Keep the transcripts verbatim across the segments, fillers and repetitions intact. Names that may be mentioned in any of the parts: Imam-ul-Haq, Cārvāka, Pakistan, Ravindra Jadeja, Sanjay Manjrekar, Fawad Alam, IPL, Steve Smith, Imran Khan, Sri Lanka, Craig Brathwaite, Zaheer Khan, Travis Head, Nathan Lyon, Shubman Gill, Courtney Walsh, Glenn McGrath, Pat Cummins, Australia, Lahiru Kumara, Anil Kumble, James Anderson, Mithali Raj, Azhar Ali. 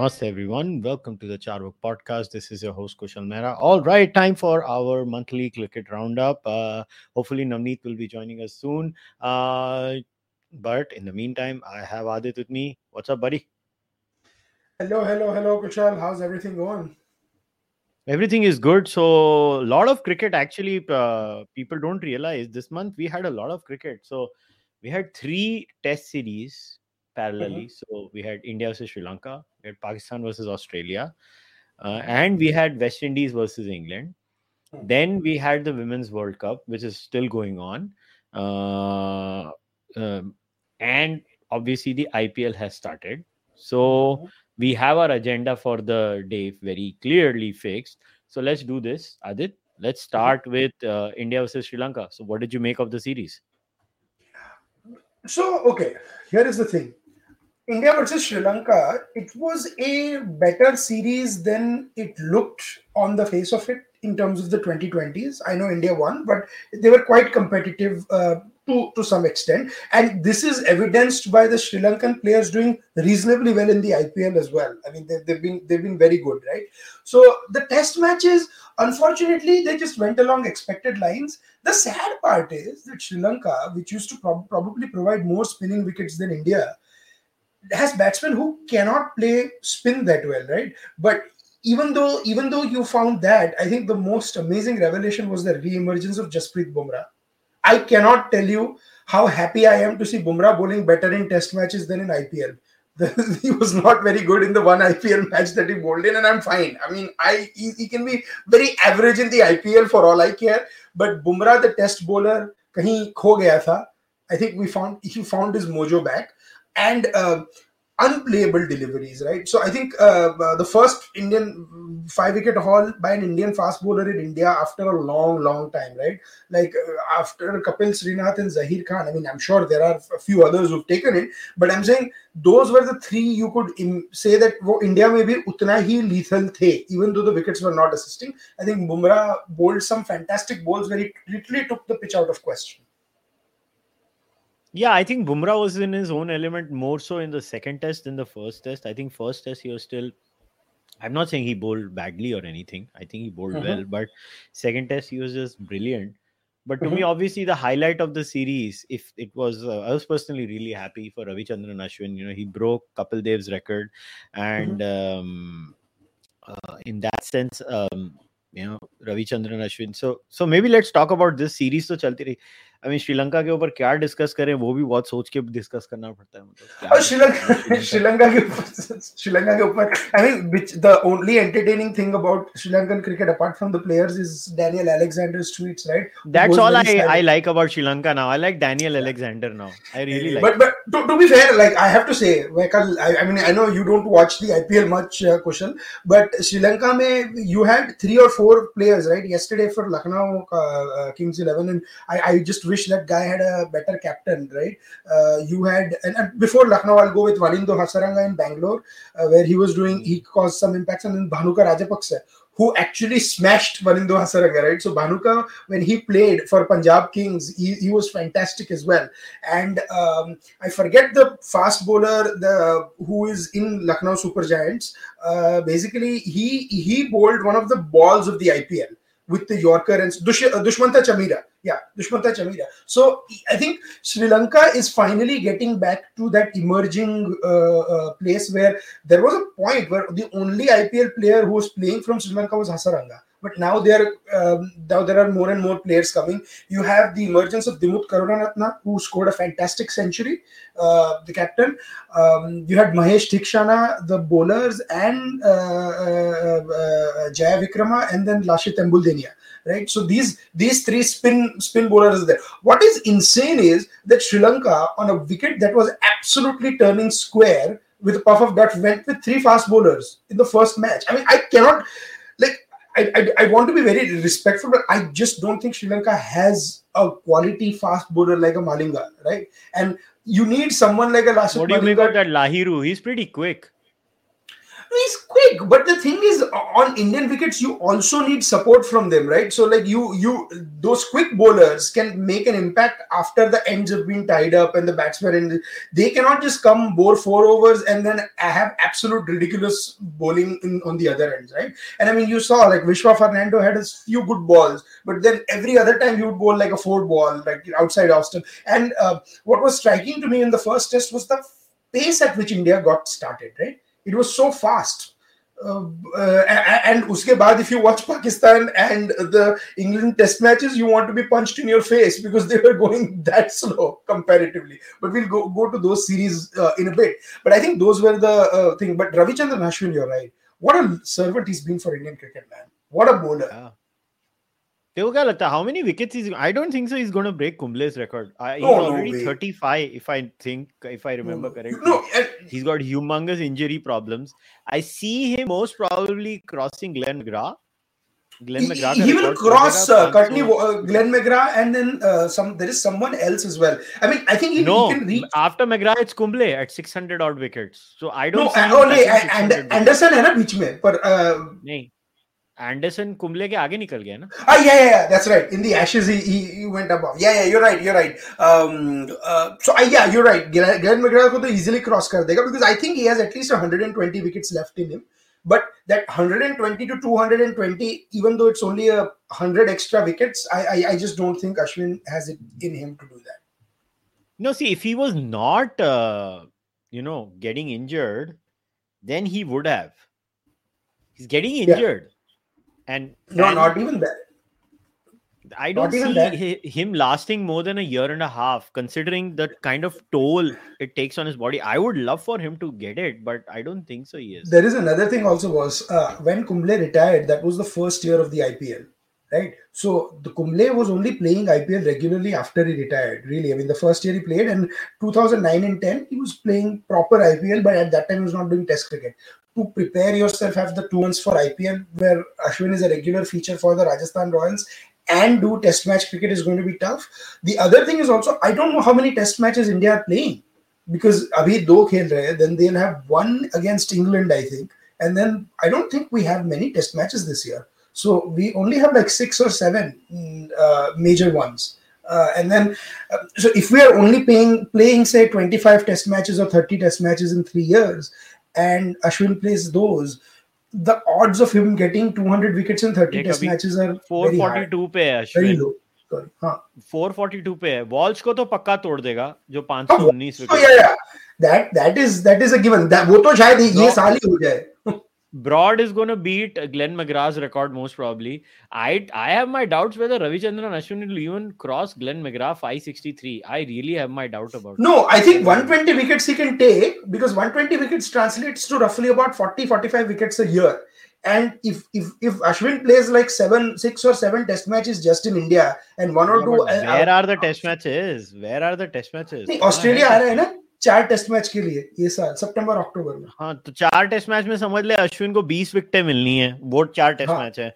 Namaste, everyone. Welcome to the Cārvāka podcast. This is your host, Kushal Mehra. All right, time for our monthly cricket roundup. Uh, hopefully, Namneet will be joining us soon. Uh, but in the meantime, I have Adit with me. What's up, buddy? Hello, hello, hello, Kushal. How's everything going? Everything is good. So, a lot of cricket actually, uh, people don't realize this month we had a lot of cricket. So, we had three test series parallelly. Mm-hmm. So we had India versus Sri Lanka, we had Pakistan versus Australia, uh, and we had West Indies versus England. Mm-hmm. Then we had the Women's World Cup, which is still going on. Uh, um, and obviously the I P L has started. So mm-hmm. we have our agenda for the day very clearly fixed. So let's do this, Adit. Let's start mm-hmm. with uh, India versus Sri Lanka. So what did you make of the series? So, okay, here is the thing. India versus Sri Lanka, it was a better series than it looked on the face of it in terms of the twenty twenties. I know India won, but they were quite competitive uh, to, to some extent. And this is evidenced by the Sri Lankan players doing reasonably well in the I P L as well. I mean, they've, they've been they've been very good, right? So the test matches, unfortunately, they just went along expected lines. The sad part is that Sri Lanka, which used to prob- probably provide more spinning wickets than India, has batsmen who cannot play spin that well, right? But even though even though you found that, I think the most amazing revelation was the re-emergence of Jasprit Bumrah. I cannot tell you how happy I am to see Bumrah bowling better in test matches than in I P L. The, he was not very good in the one I P L match that he bowled in, and I'm fine. I mean, I he, he can be very average in the I P L for all I care, but Bumrah, the test bowler, kahin kho gaya tha. I think we found he found his mojo back. And uh, unplayable deliveries, right? So I think uh, uh, the first Indian five-wicket haul by an Indian fast bowler in India after a long, long time, right? Like uh, after Kapil Srinath and Zaheer Khan. I mean, I'm sure there are a few others who've taken it, but I'm saying those were the three you could im- say that wo India may be utna hi lethal the, even though the wickets were not assisting. I think Bumrah bowled some fantastic bowls where he literally took the pitch out of question. Yeah, I think Bumrah was in his own element more so in the second test than the first test. I think first test he was still, I'm not saying he bowled badly or anything. I think he bowled uh-huh. well, but second test he was just brilliant. But to uh-huh. me, obviously, the highlight of the series, if it was, uh, I was personally really happy for Ravichandran Ashwin. You know, he broke Kapil Dev's record, and uh-huh. um, uh, in that sense, um, you know, Ravichandran Ashwin. So, so maybe let's talk about this series. So, chalti rahi. I mean, Sri Lanka के ऊपर क्या discuss करें वो भी बहुत सोच के discuss करना पड़ता है मतलब और Sri Lanka Sri Lanka के ऊपर Sri Lanka के ऊपर I mean, which the only entertaining thing about Sri Lankan cricket apart from the players is Daniel Alexander's tweets, right? That's all I, I like about Sri Lanka now. I like Daniel Alexander now. I really like. But but to, to be fair, like I have to say, like I, I mean I know you don't watch the I P L much, uh, Kushal, but Sri Lanka में you had three or four players, right? Yesterday for Lucknow uh, Kings eleven, and I I just wish that guy had a better captain, right? Uh, you had, and, and before Lucknow, I'll go with Valindo Hasaranga in Bangalore, uh, where he was doing, he caused some impacts, and then Bhanuka Rajapaksa, who actually smashed Valindo Hasaranga, right? So Bhanuka, when he played for Punjab Kings, he, he was fantastic as well. And um, I forget the fast bowler the who is in Lucknow Super Giants. Uh, basically, he he bowled one of the balls of the I P L with the Yorker and Dush, uh, Dushmanta Chamira. Yeah, Dushmanta Chamira. So I think Sri Lanka is finally getting back to that emerging uh, uh, place where there was a point where the only I P L player who was playing from Sri Lanka was Hasaranga. But now there, um, now there are more and more players coming. You have the emergence of Dimut Karunaratna, who scored a fantastic century, uh, the captain. Um, you had Mahesh Thikshana, the bowlers, and uh, uh, uh, Jayavikrama, and then Lashit Embuldenia. Right, so these these three spin spin bowlers are there. What is insane is that Sri Lanka on a wicket that was absolutely turning square with a puff of gut went with three fast bowlers in the first match. I mean, I cannot like. I, I I want to be very respectful, but I just don't think Sri Lanka has a quality fast bowler like a Malinga, right? And you need someone like a Lashit Malinga. What do you make of that Lahiru? He's pretty quick. He's quick, but the thing is, on Indian wickets, you also need support from them, right? So, like, you, you, those quick bowlers can make an impact after the ends have been tied up and the batsmen, and they cannot just come bore four overs and then have absolute ridiculous bowling in, on the other ends, right? And I mean, you saw like Vishwa Fernando had a few good balls, but then every other time he would bowl like a four ball, like outside off stump. And uh, what was striking to me in the first test was the pace at which India got started, right? It was so fast. Uh, uh, and uske baad, if you watch Pakistan and the England test matches, you want to be punched in your face because they were going that slow comparatively. But we'll go, go to those series uh, in a bit. But I think those were the uh, thing. But Ravichandran Ashwin, you're right. What a servant he's been for Indian cricket, man. What a bowler. Yeah. How many wickets is he? I don't think so. He's going to break Kumble's record. Uh, he's oh, already no thirty-five, if I think, if I remember no, correctly. No, I, he's got humongous injury problems. I see him most probably crossing Glenn McGrath. Glenn McGrath. He, he will cross uh, currently uh, Glenn McGrath, and then uh, some. There is someone else as well. I mean, I think he, no, he can reach after McGrath. It's Kumble at six hundred odd wickets. So I don't. No, see oh, no, and Anderson है ना बीच में पर. नहीं. Anderson Kumble ke aage nikal gaya na. Ah, yeah, yeah, yeah, that's right. In the Ashes, he, he, he went above. Yeah, yeah, you're right, you're right. Um, uh, so, uh, yeah, you're right. Glenn McGrath could easily cross kar dega because I think he has at least one hundred twenty wickets left in him. But that one hundred twenty to two hundred twenty, even though it's only a one hundred extra wickets, I, I, I just don't think Ashwin has it in him to do that. No, see, if he was not, uh, you know, getting injured, then he would have. He's getting injured. Yeah. And no, and not even that. I don't not see him lasting more than a year and a half, considering the kind of toll it takes on his body. I would love for him to get it, but I don't think so. He is. There is another thing also was uh, when Kumble retired, that was the first year of the I P L, right? So the Kumble was only playing I P L regularly after he retired, really. I mean, the first year he played, and two thousand nine and ten, he was playing proper I P L, but at that time he was not doing test cricket. To prepare yourself, have the two ones for I P L, where Ashwin is a regular feature for the Rajasthan Royals, and do test match cricket is going to be tough. The other thing is also, I don't know how many test matches India are playing, because abhi do khel rahe, then they'll have one against England, I think. And then I don't think we have many test matches this year. So we only have like six or seven uh, major ones. Uh, and then, uh, so if we are only paying, playing, say, twenty-five test matches or thirty test matches in three years, and Ashwin plays those, the odds of him getting two hundred wickets in thirty test matches are four forty-two pe hai Ashwin. Very low. Sorry. Huh. four forty-two pe hai. Walsh ko to pakka tod dega, jo five nineteen wickets. Oh, yeah, yeah. That, that, is, that is a given. That, wo to shayad ye saal hi ho jaye. Broad is going to beat Glenn McGrath's record most probably. I I have my doubts whether Ravichandran Ashwin will even cross Glenn McGrath five sixty-three. I really have my doubt about it. No, I think one hundred twenty wickets he can take, because one hundred twenty wickets translates to roughly about forty to forty-five wickets a year. And if if if Ashwin plays like seven, six or seven test matches just in India, and one or yeah, two. Uh, where are the test matches? Where are the test matches? Australia aa raha hai na? चार test match के लिए ये साल सितंबर अक्टूबर में. हाँ, तो चार test match में समझ ले अश्विन को बीस विकेटें मिलनी है. वो चार टेस्ट मैच है.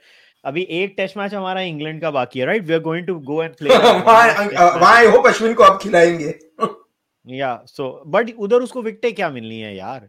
अभी एक टेस्ट मैच हमारा इंग्लैंड का बाकी है, right? We are going to go and play. I hope Ashwin को आप खिलाएंगे. या सो बट उधर उसको विकेटें क्या मिलनी है यार?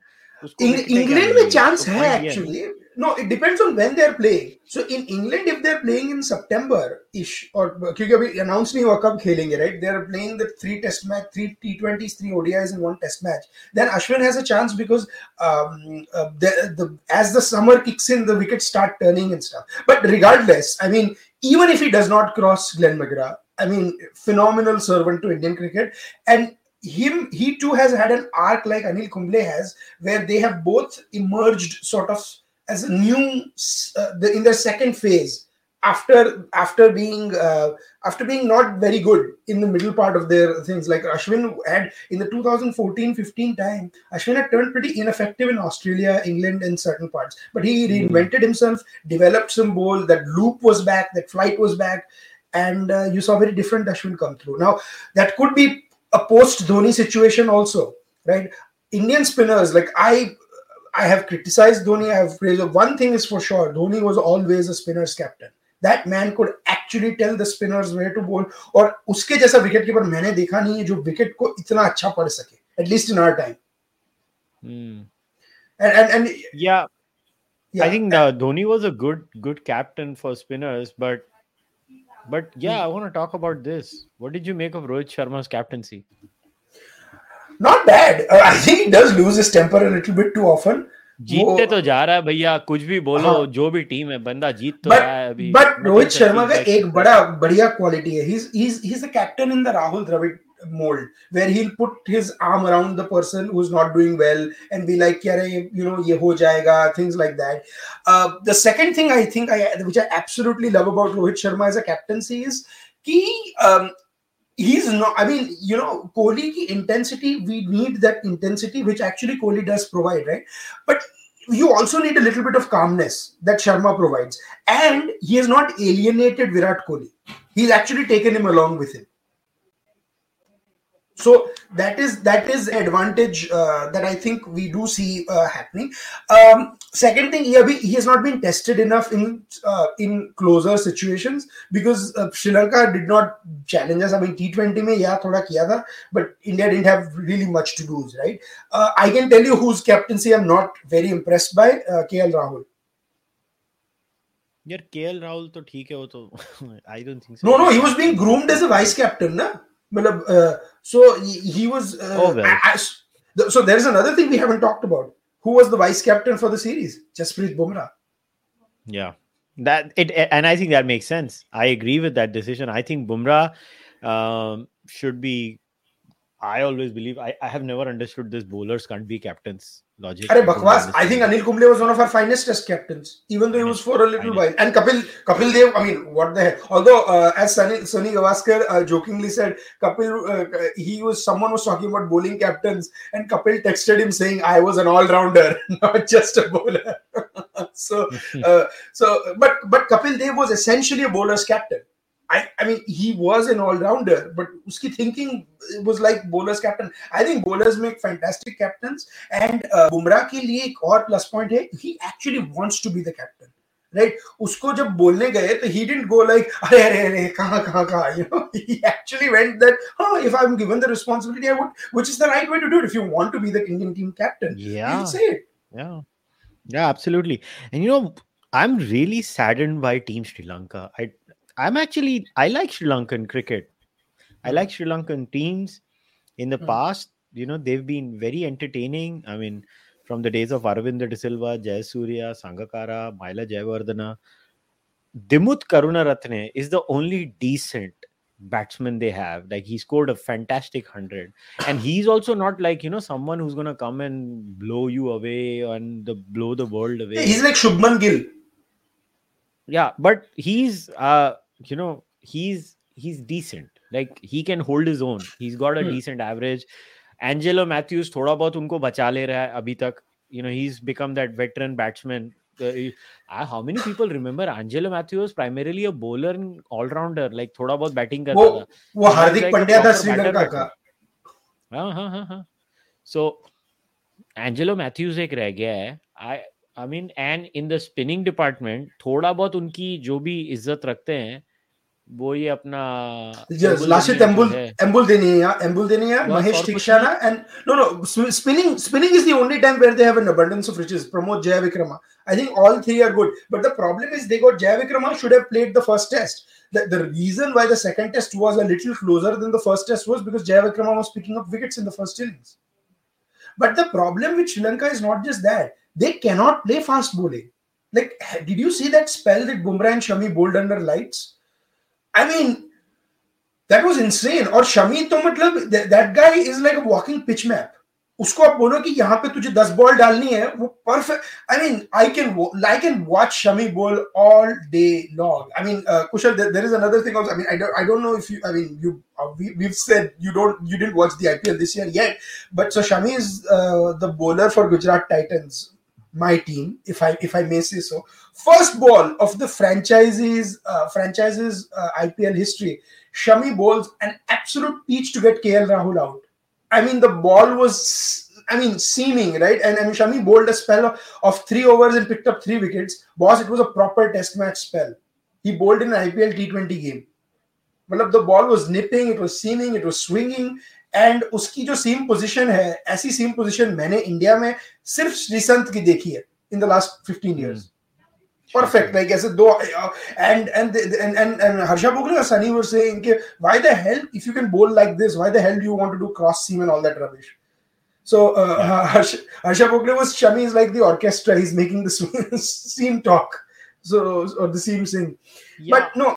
इंग्लैंड में चांस है actually. No, it depends on when they're playing. So in England, if they're playing in September-ish, or because we announced nahi hua kab khelenge, right? They're playing the three test match, three T twenties, three O D Is and one test match. Then Ashwin has a chance because um, uh, the, the as the summer kicks in, the wickets start turning and stuff. But regardless, I mean, even if he does not cross Glenn McGrath, I mean, phenomenal servant to Indian cricket. And him, he too has had an arc like Anil Kumble has, where they have both emerged sort of as a new uh, the, in their second phase after after being uh, after being not very good in the middle part of their things. Like Ashwin had in the two thousand fourteen fifteen time, Ashwin had turned pretty ineffective in Australia, England and certain parts, but he reinvented himself, developed some ball, that loop was back, that flight was back, and uh, you saw very different Ashwin come through. Now that could be a post Dhoni situation also, right? Indian spinners, like I I have criticized Dhoni, I have praised. One thing is for sure, Dhoni was always a spinner's captain. That man could actually tell the spinners where to bowl. Aur uske jaisa wicketkeeper maine dekha nahi hai jo wicket ko itna acha padh sake, at least in our time. Hmm. And, and and yeah, Yeah. I think uh, Dhoni was a good good captain for spinners, but but yeah, I want to talk about this. What did you make of Rohit Sharma's captaincy? Not bad. Uh, I think he does lose his temper a little bit too often. जीतते तो जा रहा है भैया कुछ भी बोलो हाँ, जो भी टीम है बंदा जीत तो रहा है अभी बट रोहित शर्मा का एक बड़ा बढ़िया क्वालिटी है he is he is a captain in the Rahul Dravid mould where he will put his arm around the person who is not doing well and be like यार यू नो ये हो जाएगा things like that the second thing I think I which I absolutely love about Rohit Sharma as a captaincy is कि He's not, I mean, you know, Kohli ki intensity, we need that intensity, which actually Kohli does provide, right? But you also need a little bit of calmness that Sharma provides. And he has not alienated Virat Kohli. He's actually taken him along with him. So that is that is advantage uh, that I think we do see uh, happening. Um, second thing, yeah, we, he has not been tested enough in uh, in closer situations because uh, Sri Lanka did not challenge us. I mean, T twenty mein yeah, thoda kiya tha, but India didn't have really much to lose, right? Uh, I can tell you whose captaincy I'm not very impressed by, uh, K L Rahul. Yeah, K L Rahul to theek hai wo to I don't think so. No, no, he was being groomed as a vice captain, na? Uh, so he was uh, oh, well. I, I, so there's another thing we haven't talked about. Who was the vice captain for the series? Jasprit Bumrah. Yeah, that it, and I think that makes sense. I agree with that decision. I think Bumrah um, should be. I always believe I, I have never understood this bowlers can't be captains logic. Arey bakwas, I think Anil Kumble was one of our finest test captains, even though he was for a little while. And Kapil Kapil Dev, I mean, what the heck? Although, uh, as Sunny Sunny Gavaskar uh, jokingly said, Kapil, uh, he was someone was talking about bowling captains, and Kapil texted him saying, "I was an all-rounder, not just a bowler." so, uh, so, but but Kapil Dev was essentially a bowler's captain. I, I mean, he was an all-rounder, but uski thinking was like bowler's captain. I think bowlers make fantastic captains. And uh, Bumrah ke liye ek aur plus point hai, he actually wants to be the captain, right? Usko jab bolne gaye, to he didn't go like, "Arey, arey, arey, kaha, kaha, kaha," you know, he actually went that, "Oh, if I'm given the responsibility, I would," which is the right way to do it. If you want to be the Indian team captain, yeah, you say it. Yeah, yeah, absolutely. And you know, I'm really saddened by Team Sri Lanka. I I'm actually, I like Sri Lankan cricket. I like Sri Lankan teams. In the mm. past, you know, they've been very entertaining. I mean, from the days of Aravinda De Silva, Jayasurya, Sangakkara, Maila Jayawardena, Dimuth Karunaratne is the only decent batsman they have. Like, he scored a fantastic hundred. And he's also not like, you know, someone who's going to come and blow you away and the, blow the world away. He's like Shubman Gill. Yeah, but he's... Uh, you know, he's he's decent. Like, he can hold his own. He's got a hmm. decent average. Angelo Matthews, thoda bahut unko bacha le raha hai abhi tak. You know, he's become that veteran batsman. Uh, how many people remember Angelo Matthews was primarily a bowler and all-rounder? Like, thoda bahut batting karta tha. Wo Hardik Pandya tha Sri Lanka ka. Ha ha ha ha. So, Angelo Matthews ek reh gaya hai. I I mean, and in the spinning department, थोड़ा बहुत उनकी जो भी इज्जत रखते हैं, वो ये अपना लाशित एम्बुल एम्बुल देनी है यार, एम्बुल देनी है Mahesh Theekshana and no no spinning spinning is the only time where they have an abundance of riches. Promote Jayavikrama. I think all three are good, but the problem is they got Jayavikrama should have played the first test. The, the reason why the second test was a little closer than the first test was because Jayavikrama was picking up wickets in the first innings. But the problem with Sri Lanka is not just that. They cannot play fast bowling. Like, did you see that spell that Bumrah and Shami bowled under lights? I mean, that was insane. Or Shami, to matlab, that, that guy is like a walking pitch map. Usko aap bolo ki yahan pe tujhe ten ball dalni hai, wo perfect. I mean, I can I can watch Shami bowl all day long. I mean, uh, Kushal, there, there is another thing also. I mean, I don't, I don't know if you, I mean, you uh, we, we've said you don't you didn't watch the I P L this year yet. But so Shami is uh, the bowler for Gujarat Titans. My team, if I if I may say so, first ball of the franchise's uh, franchise's uh, I P L history, Shami bowls an absolute peach to get K L Rahul out. I mean, the ball was, I mean, seaming, right? And I mean, Shami bowled a spell of, of three overs and picked up three wickets. Boss, it was a proper Test match spell. He bowled in an I P L T twenty game. Matlab, the ball was nipping, it was seaming, it was swinging. And uski jo seam position hai, aisi seam position मैंने India में सिर्फ श्रीसंत की देखी है. in the last fifteen years. Perfect. Like, as a do, and and and and, and Harsha Bogle or Sunny were saying, okay, why the hell, if you can bowl like this, why the hell do you want to do cross seam and all that rubbish? So uh, yeah. Harsha, Harsha Bogle was, Shami is like the orchestra. He's making the seam talk, so or the seam sing. Yeah. But no,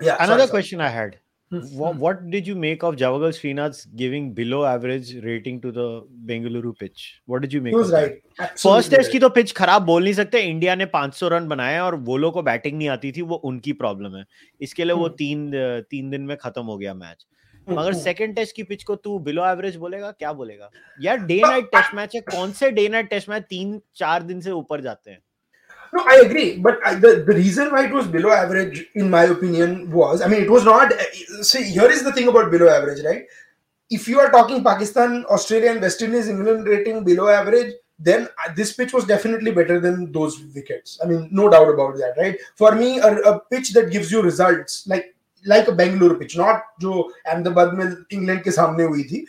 yeah. Another sorry, question sorry. I had: hmm. what, what did you make of Javagal Srinath's giving below average rating to the Bengaluru pitch? What did you make? He was of right. That? First test right. की तो pitch खराब बोल नहीं सकते. India ने five hundred run बनाए और बोलो को बैटिंग नहीं आती थी, वो उनकी प्रॉब्लम है. इसके लिए hmm. वो तीन तीन दिन में खत्म हो गया मैच. मगर सेकंड टेस्ट की पिच को तू बिलो एवरेज बोलेगा, क्या बोलेगा यार? डे नाइट टेस्ट मैच है, कौन से डे नाइट टेस्ट मैच तीन चार दिन से ऊपर जाते हैं? No, I agree, but I, the, the reason why it was below average in my opinion was, I mean, it was not, see, here is the thing about below average, right? If you are talking Pakistan, Australia and West Indies, England rating below average, then this pitch was definitely better than those wickets. I mean, no doubt about that, right? For me, a, a pitch that gives you results, like like a Bengaluru pitch, not जो अहमदाबाद में England के सामने हुई थी,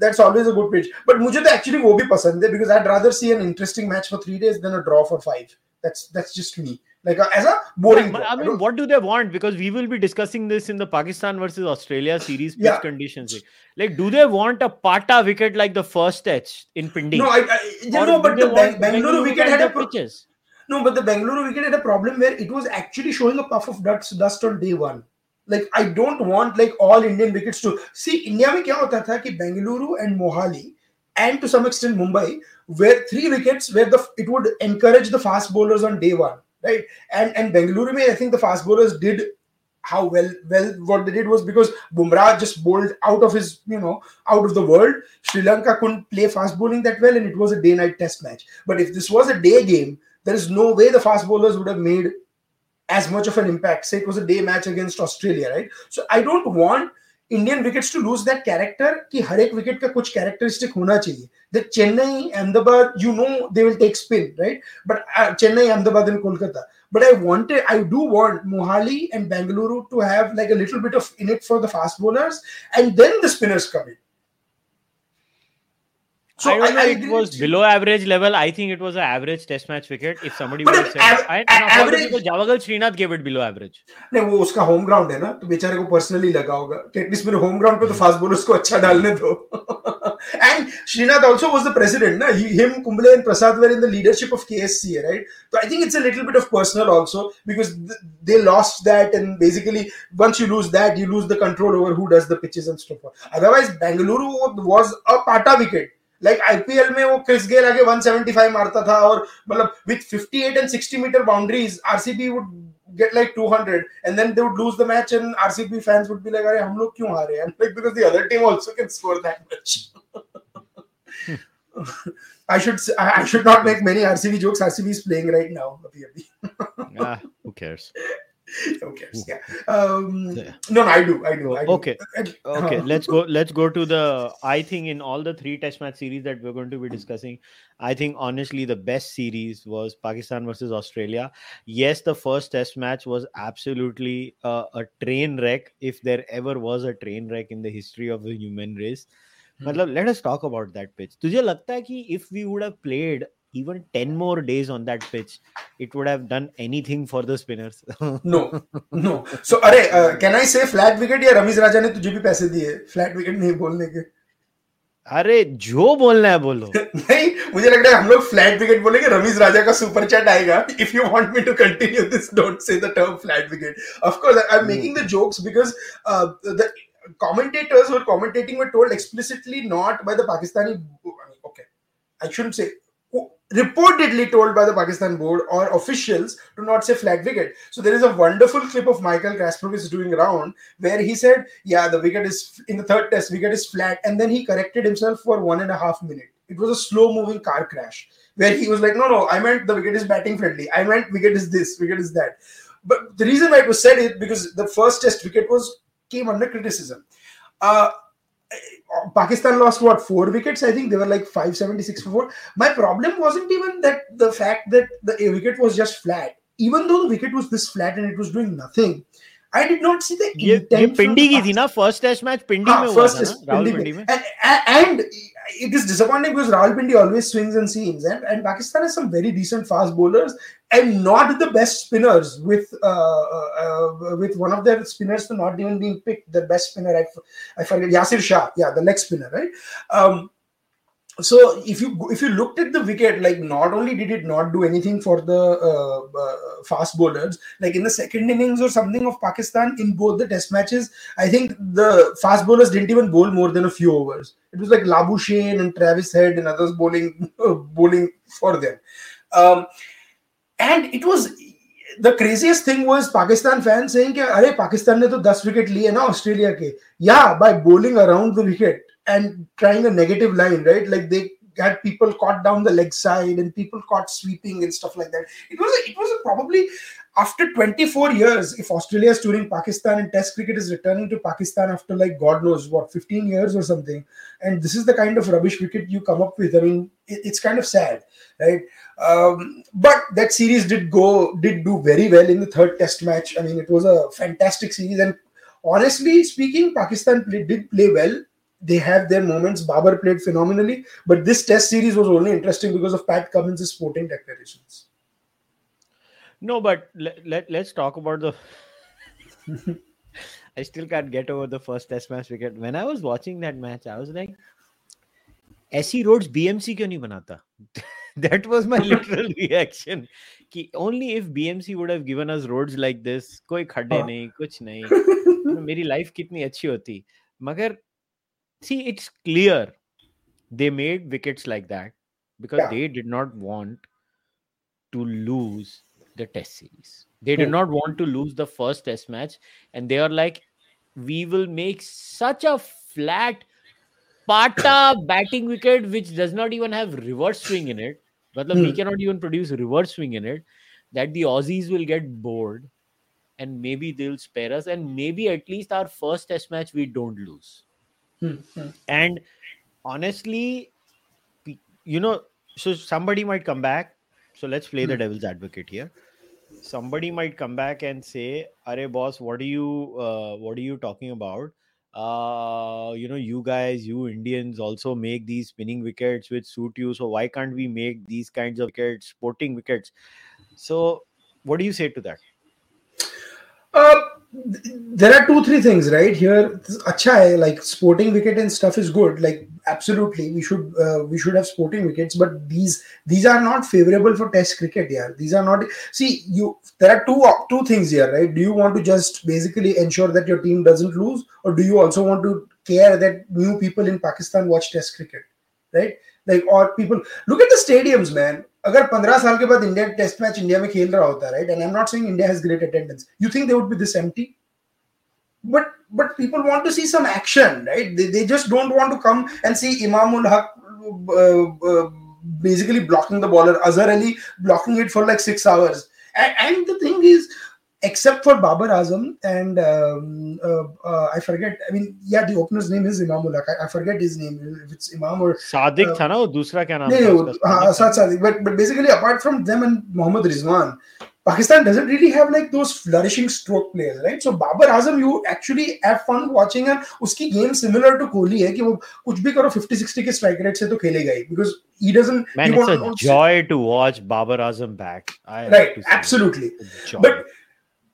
that's always a good pitch. But मुझे तो actually वो भी पसंद है, because I'd rather see an interesting match for three days than a draw for five. That's that's just me. Like a, as a boring. But, I mean, I what do they want? Because we will be discussing this in the Pakistan versus Australia series pitch yeah. conditions. Like, do they want a pata wicket like the first test in Pindi? No, I, I yeah, no, but the Bengaluru, Bengaluru wicket had a pro- pitches. No, but the Bengaluru wicket had a problem where it was actually showing a puff of dust, dust on day one. Like, I don't want like all Indian wickets to... See, India mein kya hota tha ki Bengaluru and Mohali and to some extent Mumbai were three wickets where the it would encourage the fast bowlers on day one, right? And and Bengaluru mein, I think the fast bowlers did how well, well what they did was because Bumrah just bowled out of his, you know, out of the world. Sri Lanka couldn't play fast bowling that well and it was a day-night test match. But if this was a day game, there is no way the fast bowlers would have made as much of an impact. Say it was a day match against Australia, right? So I don't want Indian wickets to lose that character. Ki har ek wicket ka kuch characteristic hona chahiye. The Chennai, Ahmedabad, you know, they will take spin, right? But uh, Chennai, Ahmedabad, and Kolkata. But I wanted, I do want Mohali and Bengaluru to have like a little bit of in it for the fast bowlers, and then the spinners come in. So I don't know, I, I it was below average level. I think it was an average test match wicket. If somebody would have said, av- I, no, average, Javagal Srinath gave it below average. No, वो उसका home ground है ना, तो बेचारे को personally लगा होगा. At least मेरे home ground पे तो fast bowlers को अच्छा डालने दो. And Srinath also was the president, na? He, him, Kumble and Prasad were in the leadership of K S C, right? So I think it's a little bit of personal also because th- they lost that, and basically once you lose that, you lose the control over who does the pitches and stuff. Otherwise, Bengaluru was a pata wicket. Like I P L में वो Chris Gayle आगे one seventy-five मारता था और मतलब with fifty-eight and sixty meter boundaries R C B would get like two hundred and then they would lose the match and R C B fans would be like, अरे हम लोग क्यों हारे? And like, because the other team also can score that much. I should I should not make many R C B jokes. R C B is playing right now. Ah, who cares? Who cares? Yeah. Um, yeah. No, no, I do. I do. I do. Okay. Okay. let's go. Let's go to the. I think in all the three Test match series that we're going to be discussing, I think honestly the best series was Pakistan versus Australia. Yes, the first Test match was absolutely uh, a train wreck, if there ever was a train wreck in the history of the human race. But hmm. let us talk about that pitch. तुझे लगता है कि if we would have played even ten more days on that pitch, it would have done anything for the spinners? no, no. So, arey, uh, can I say flat wicket? या Ramiz Raja ने तुझे भी पैसे दिए flat wicket नहीं बोलने के? अरे जो बोलना है बोलो. नहीं, मुझे लग रहा है हम लोग flat wicket बोलेंगे, Ramiz Raja का super chat आएगा. If you want me to continue this, don't say the term flat wicket. Of course, I'm making the jokes because uh, the commentators who were commentating were told explicitly not by the Pakistani. Okay, I shouldn't say. Reportedly told by the Pakistan board or officials to not say flat wicket. So there is a wonderful clip of Michael Kasparovich doing round where he said, yeah, the wicket is, in the third test, wicket is flat. And then he corrected himself for one and a half minute. It was a slow moving car crash where he was like, no, no, I meant the wicket is batting friendly. I meant wicket is this, wicket is that. But the reason why it was said is because the first test wicket was came under criticism. Uh, Pakistan lost what four wickets? I think they were like five seventy-six for four. My problem wasn't even that the fact that the wicket was just flat. Even though the wicket was this flat and it was doing nothing, I did not see the intent. Ye Pindi ki thi na, first test match Pindi mein hua tha, Rahul Pindi mein. And it is disappointing because Rawalpindi always swings and seams, and, and Pakistan has some very decent fast bowlers and not the best spinners. With uh, uh, with one of their spinners to not even being picked, the best spinner I, I forget, Yasir Shah, yeah, the leg spinner, right? Um, so if you if you looked at the wicket, like not only did it not do anything for the uh, uh, fast bowlers, like in the second innings or something of Pakistan in both the test matches, I think the fast bowlers didn't even bowl more than a few overs. It was like Labuschagne and Travis Head and others bowling uh, bowling for them. Um, and it was the craziest thing was Pakistan fans saying that "Arey, Pakistan ne to ten wicket liye na Australia ke." Yeah, by bowling around the wicket and trying a negative line, right? Like they had people caught down the leg side and people caught sweeping and stuff like that. It was a, it was a probably after twenty-four years, if Australia is touring Pakistan and Test cricket is returning to Pakistan after like God knows what, fifteen years or something, and this is the kind of rubbish wicket you come up with. I mean, it, it's kind of sad, right? Um, but that series did go, did do very well in the third Test match. I mean, it was a fantastic series, and honestly speaking, Pakistan play, did play well. They have their moments. Babar played phenomenally. But this test series was only interesting because of Pat Cummins' sporting declarations. No, but let, let, let's talk about the... I still can't get over the first test match wicket. When I was watching that match, I was like, S E Rhodes B M C kyun nahi banata? That was my literal reaction. Ki only if B M C would have given us roads like this, koi khade huh. nahi, kuch nahi. Meri life kitni achhi hoti. Magar... See, it's clear they made wickets like that because yeah. they did not want to lose the test series. They did not want to lose the first test match. And they are like, we will make such a flat pata batting wicket, which does not even have reverse swing in it. But hmm. we cannot even produce reverse swing in it, that the Aussies will get bored and maybe they'll spare us. And maybe at least our first test match, we don't lose. Mm-hmm. And honestly, you know, so somebody might come back. So let's play mm-hmm. the devil's advocate here. Somebody might come back and say, "Arey boss, what are you, uh, what are you talking about? Uh, you know, you guys, you Indians also make these spinning wickets which suit you. So why can't we make these kinds of wickets, sporting wickets?" So what do you say to that? Uh, There are two, three things right here. Achha hai, like sporting wicket and stuff is good. Like absolutely, we should uh, we should have sporting wickets. But these these are not favorable for Test cricket. Yeah, these are not. See, you there are two two things here, right? Do you want to just basically ensure that your team doesn't lose, or do you also want to care that new people in Pakistan watch Test cricket, right? Like or people look at the stadiums, man. Agar fifteen saal ke baad India test match India mein khel raha hota, right? And I'm not saying India has great attendance. You think they would be this empty? But but people want to see some action, right? They, they just don't want to come and see Imamul Haq uh, uh, basically blocking the bowler, Azhar Ali blocking it for like six hours. And, and the thing is, except for Babar Azam and um, uh, uh, I forget, I mean, yeah, the opener's name is Imamul Haq. I, I forget his name, if it's Imam or... Sadiq uh, tha na, wo dusra kya naam tha? No, Sadiq. But, but basically, apart from them and Mohammad Rizwan, Pakistan doesn't really have like those flourishing stroke players, right? So Babar Azam, you actually have fun watching, and uski game similar to Kohli hai, ki wo kuch bhi karo fifty sixty ke strike rate se to khelega hi, because he doesn't... Man, he it's a joy to watch Babar Azam back. I right, absolutely. But...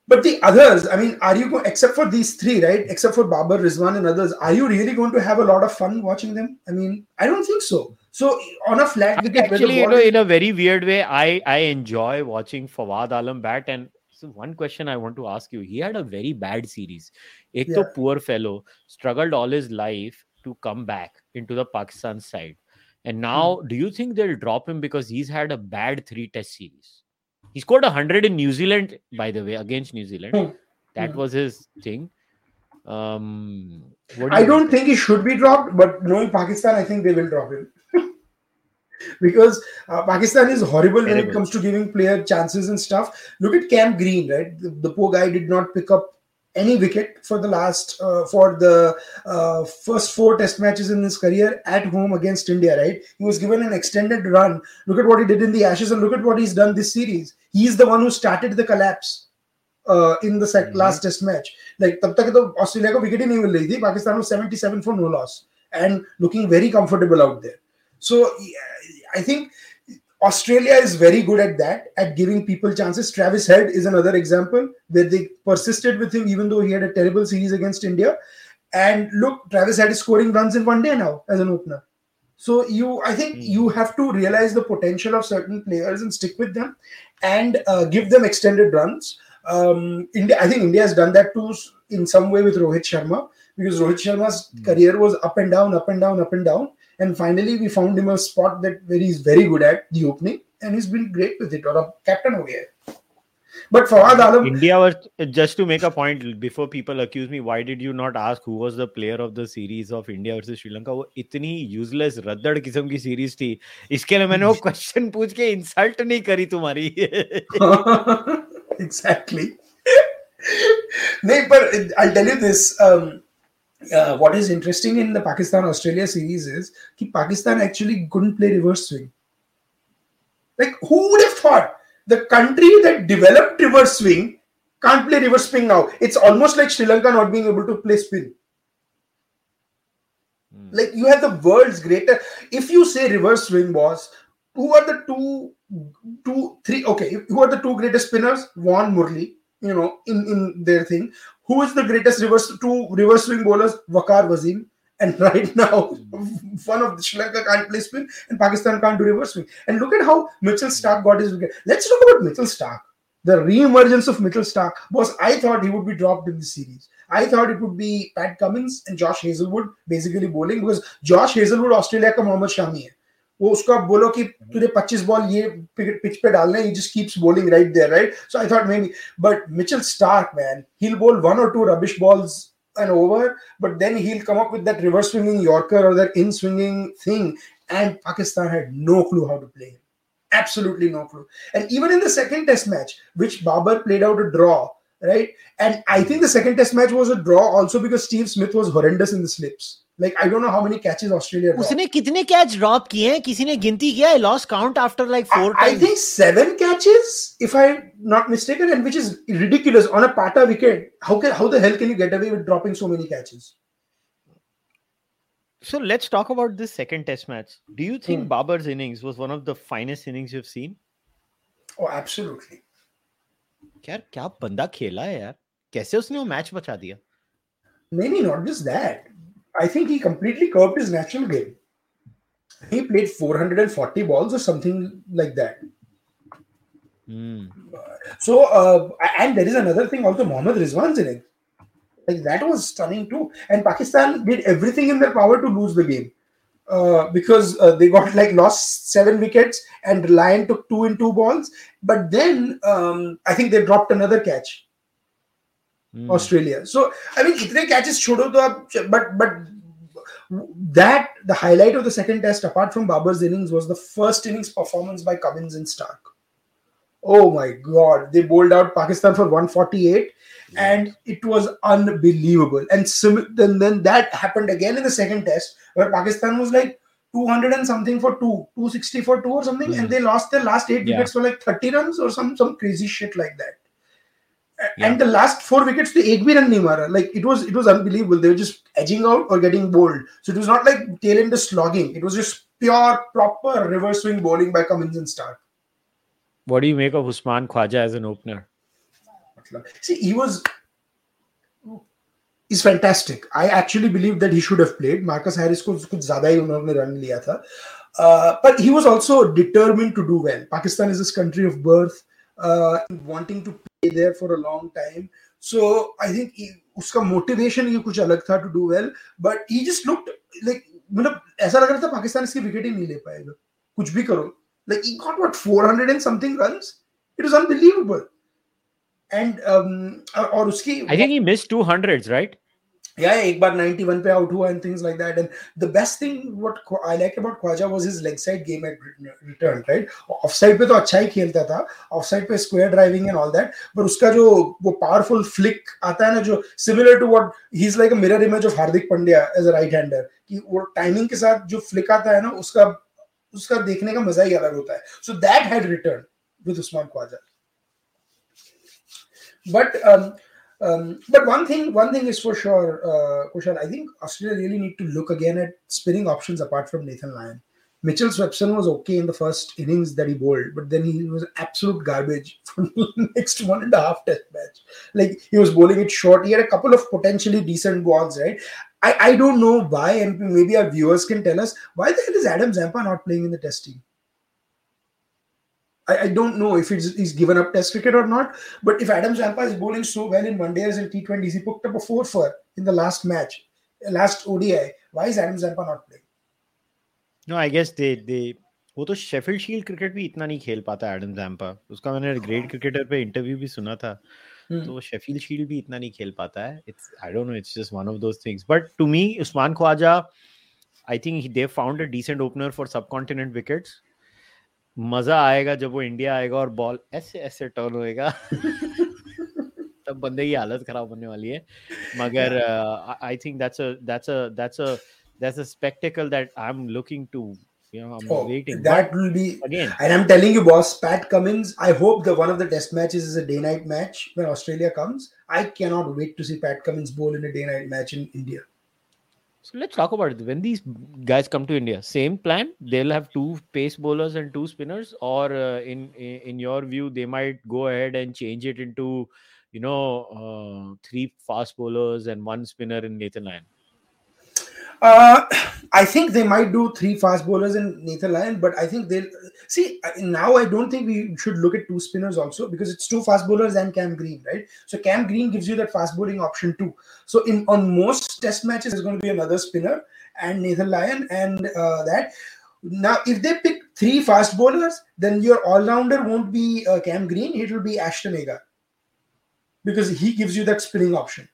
But the others, I mean, are you going, except for these three, right? Except for Babar, Rizwan and others, are you really going to have a lot of fun watching them? I mean, I don't think so. So, on a flat wicket... Actually, you know, in a very weird way, I, I enjoy watching Fawad Alam bat. And so one question I want to ask you. He had a very bad series. Ek to poor fellow struggled all his life to come back into the Pakistan side. And now, hmm. do you think they'll drop him because he's had a bad three test series? He scored one hundred in New Zealand, by the way, against New Zealand. Mm. That mm. was his thing. Um, what do I don't think he should be dropped, but knowing Pakistan, I think they will drop him. Because uh, Pakistan is horrible Terrible. when it comes to giving player chances and stuff. Look at Cam Green, right? The, the poor guy did not pick up any wicket for the last, uh, for the uh, first four test matches in his career at home against India, right? He was given an extended run. Look at what he did in the Ashes and look at what he's done this series. He's the one who started the collapse uh, in the sec- mm-hmm. last test match. Like, tab tak to Australia ko wicket hi nahi mil rahi thi. Pakistan was seventy-seven for no loss. and looking very comfortable out there. So I think Australia is very good at that, at giving people chances. Travis Head is another example where they persisted with him, even though he had a terrible series against India. And look, Travis Head is scoring runs in one day now as an opener. So you, I think mm. you have to realize the potential of certain players and stick with them and uh, give them extended runs. Um, India, I think India has done that too in some way with Rohit Sharma, because Rohit Sharma's mm. career was up and down, up and down, up and down. And finally, we found him a spot that where he's very good at, the opening, and he's been great with it, or a captain over here. But for Alam, India was, just to make a point before people accuse me, why did you not ask who was the player of the series of India versus Sri Lanka? वो इतनी useless रद्दड़ किस्म की series थी. इसके लिए मैंने वो question पूछ के insult नहीं करी तुम्हारी. Exactly. नहीं पर I'll tell you this. Um, Uh, what is interesting in the Pakistan-Australia series is that Pakistan actually couldn't play reverse swing. Like, who would have thought the country that developed reverse swing can't play reverse swing now? It's almost like Sri Lanka not being able to play spin. Mm. Like, you have the world's greatest. If you say reverse swing, boss, who are the two, two, three? Okay, who are the two greatest spinners? Vaughan, Murli, you know, in, in their thing. Who is the greatest reverse two reverse swing bowlers? Waqar Wazim. And right now, one of the Sri Lanka can't play spin and Pakistan can't do reverse swing. And look at how Mitchell Starc got his wicket. Let's talk about Mitchell Starc. The re-emergence of Mitchell Starc was, I thought he would be dropped in the series. I thought it would be Pat Cummins and Josh Hazlewood basically bowling, because Josh Hazlewood Australia ka Mohammad Shami hai. वो उसको आप बोलो कि तुझे पच्चीस ball ये pitch पे डालना है, he just keeps bowling right there, right? So I thought maybe, but Mitchell Starc, man, he'll bowl one or two rubbish balls and over, but then he'll come up with that reverse swinging Yorker or that in swinging thing, and Pakistan had no clue how to play him, absolutely no clue. And even in the second Test match, which Babar played out a draw, right? And I think the second Test match was a draw also because Steve Smith was horrendous in the slips. Like, I don't know how many catches Australia dropped. उसने कितने catch drop किए हैं? किसी ने गिनती किया? I lost count after like four I, times. I think seven catches, if I'm not mistaken, and which is ridiculous on a Pata wicket. How can how the hell can you get away with dropping so many catches? So let's talk about this second Test match. Do you think hmm. Babar's innings was one of the finest innings you've seen? Oh, absolutely. यार क्या बंदा खेला है यार? कैसे उसने वो match बचा दिया? नहीं नहीं, not just that. I think he completely curbed his natural game. He played four hundred forty balls or something like that. Mm. So, uh, and there is another thing also, Mohammad Rizwan's innings. Like, that was stunning too. And Pakistan did everything in their power to lose the game. Uh, because uh, they got like lost seven wickets and Lyon took two in two balls. But then, um, I think they dropped another catch. Australia. So, I mean, itne catches chodo to aap, but but that, the highlight of the second Test, apart from Babar's innings, was the first innings performance by Cummins and Starc. Oh my God. They bowled out Pakistan for one forty-eight yes. and it was unbelievable. And sim- then, then that happened again in the second Test where Pakistan was like two hundred and something for two, two sixty for two or something yes. and they lost their last eight yeah. wickets for like thirty runs or some, some crazy shit like that. Yeah. And the last four wickets, they ek bhi run nahi mara. Like, it was, it was unbelievable. They were just edging out or getting bowled. So it was not like tail end slogging. It was just pure, proper reverse swing bowling by Cummins and Starc. What do you make of Usman Khawaja as an opener? See, he was, he's fantastic. I actually believe that he should have played. Marcus Harris ko kuch zyada hi unhone run liya tha. Uh, but he was also determined to do well. Pakistan is his country of birth. Uh, wanting to play there for a long time. So I think he, uska motivation ye kuch alag tha to do well, but he just looked like, matlab aisa lag raha tha Pakistan iski wicket hi nahi le payega, kuch bhi karo. Like, he got what, four hundred and something runs? It was unbelievable. And um, aur uski, I think he missed two hundreds, right? Yeah, ek bar ninety-one pe out hua and things like that. And the best thing what I like about Khwaja was his leg side game at return, right? Offside pe to acha hi khelta tha. Offside pe square driving and all that. But uska jo wo powerful flick aata hai na, jo similar to what, he's like a mirror image of Hardik Pandya as a right-hander. Ki wo timing ke saath jo flick aata hai na, uska uska dekhne ka maza hi alag hota hai. So that had returned with Usman Khawaja. But um, Um, but one thing, one thing is for sure, uh, Kushal, I think Australia really need to look again at spinning options apart from Nathan Lyon. Mitchell Swepson was okay in the first innings that he bowled, but then he was absolute garbage from the next one and a half test match. Like, he was bowling it short. He had a couple of potentially decent balls, right? I, I don't know why, and maybe our viewers can tell us, why the hell is Adam Zampa not playing in the test team? I, I don't know if it's, he's given up test cricket or not, but if Adam Zampa is bowling so well in one-dayers and T twenties, he picked up a four for in the last match, last O D I. Why is Adam Zampa not playing? No, I guess they they वो तो Sheffield Shield cricket भी इतना नहीं खेल पाता Adam Zampa. उसका मैंने great cricketer पे interview भी सुना था. तो Sheffield Shield भी इतना नहीं खेल पाता है. It's I don't know. It's just one of those things. But to me, Usman Khawaja, I think he, they found a decent opener for subcontinent wickets. मजा आएगा जब वो इंडिया आएगा और बॉल ऐसे ऐसे टर्न होएगा. तब बंदे की हालत खराब होने वाली है. मगर I think that's a that's a that's a That's a spectacle that I'm looking to, you know, I'm oh, waiting. That but will be, again. And I'm telling you, boss, Pat Cummins, I hope that one of the test matches is a day-night match when Australia comes. I cannot wait to see Pat Cummins bowl in a day-night match in India. So let's talk about it. When these guys come to India, same plan, they'll have two pace bowlers and two spinners, or uh, in, in your view, they might go ahead and change it into, you know, uh, three fast bowlers and one spinner in Nathan Lyon. Uh, I think they might do three fast bowlers and Nathan Lyon, but I think they'll see now. I don't think we should look at two spinners also, because it's two fast bowlers and Cam Green, right? So Cam Green gives you that fast bowling option too. So in on most test matches, there's going to be another spinner and Nathan Lyon and uh, that. Now, if they pick three fast bowlers, then your all-rounder won't be uh, Cam Green. It will be Ashton Agar, because he gives you that spinning option.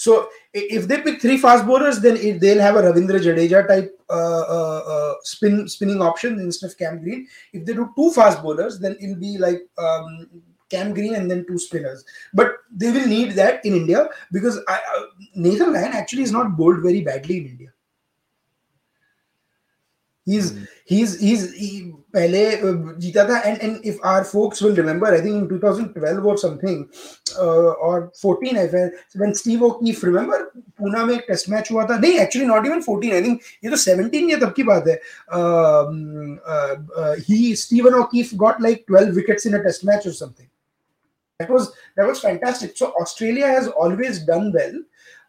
So if they pick three fast bowlers, then it, they'll have a Ravindra Jadeja type uh, uh, uh, spin spinning option instead of Cam Green. If they do two fast bowlers, then it'll be like um, Cam Green and then two spinners. But they will need that in India, because I, uh, Nathan Lyon actually is not bowled very badly in India. He's mm-hmm. he's he's he, pehle jeeta tha, and and if our folks will remember, I think in twenty twelve or something uh, or fourteen, I felt, when Steve O'Keefe, remember, Pune mein test match hua tha. No, actually not even fourteen. I think ये तो seventeen या तब की बात है. Um, uh, uh, he Stephen O'Keefe got like twelve wickets in a test match or something. That was that was fantastic. So Australia has always done well.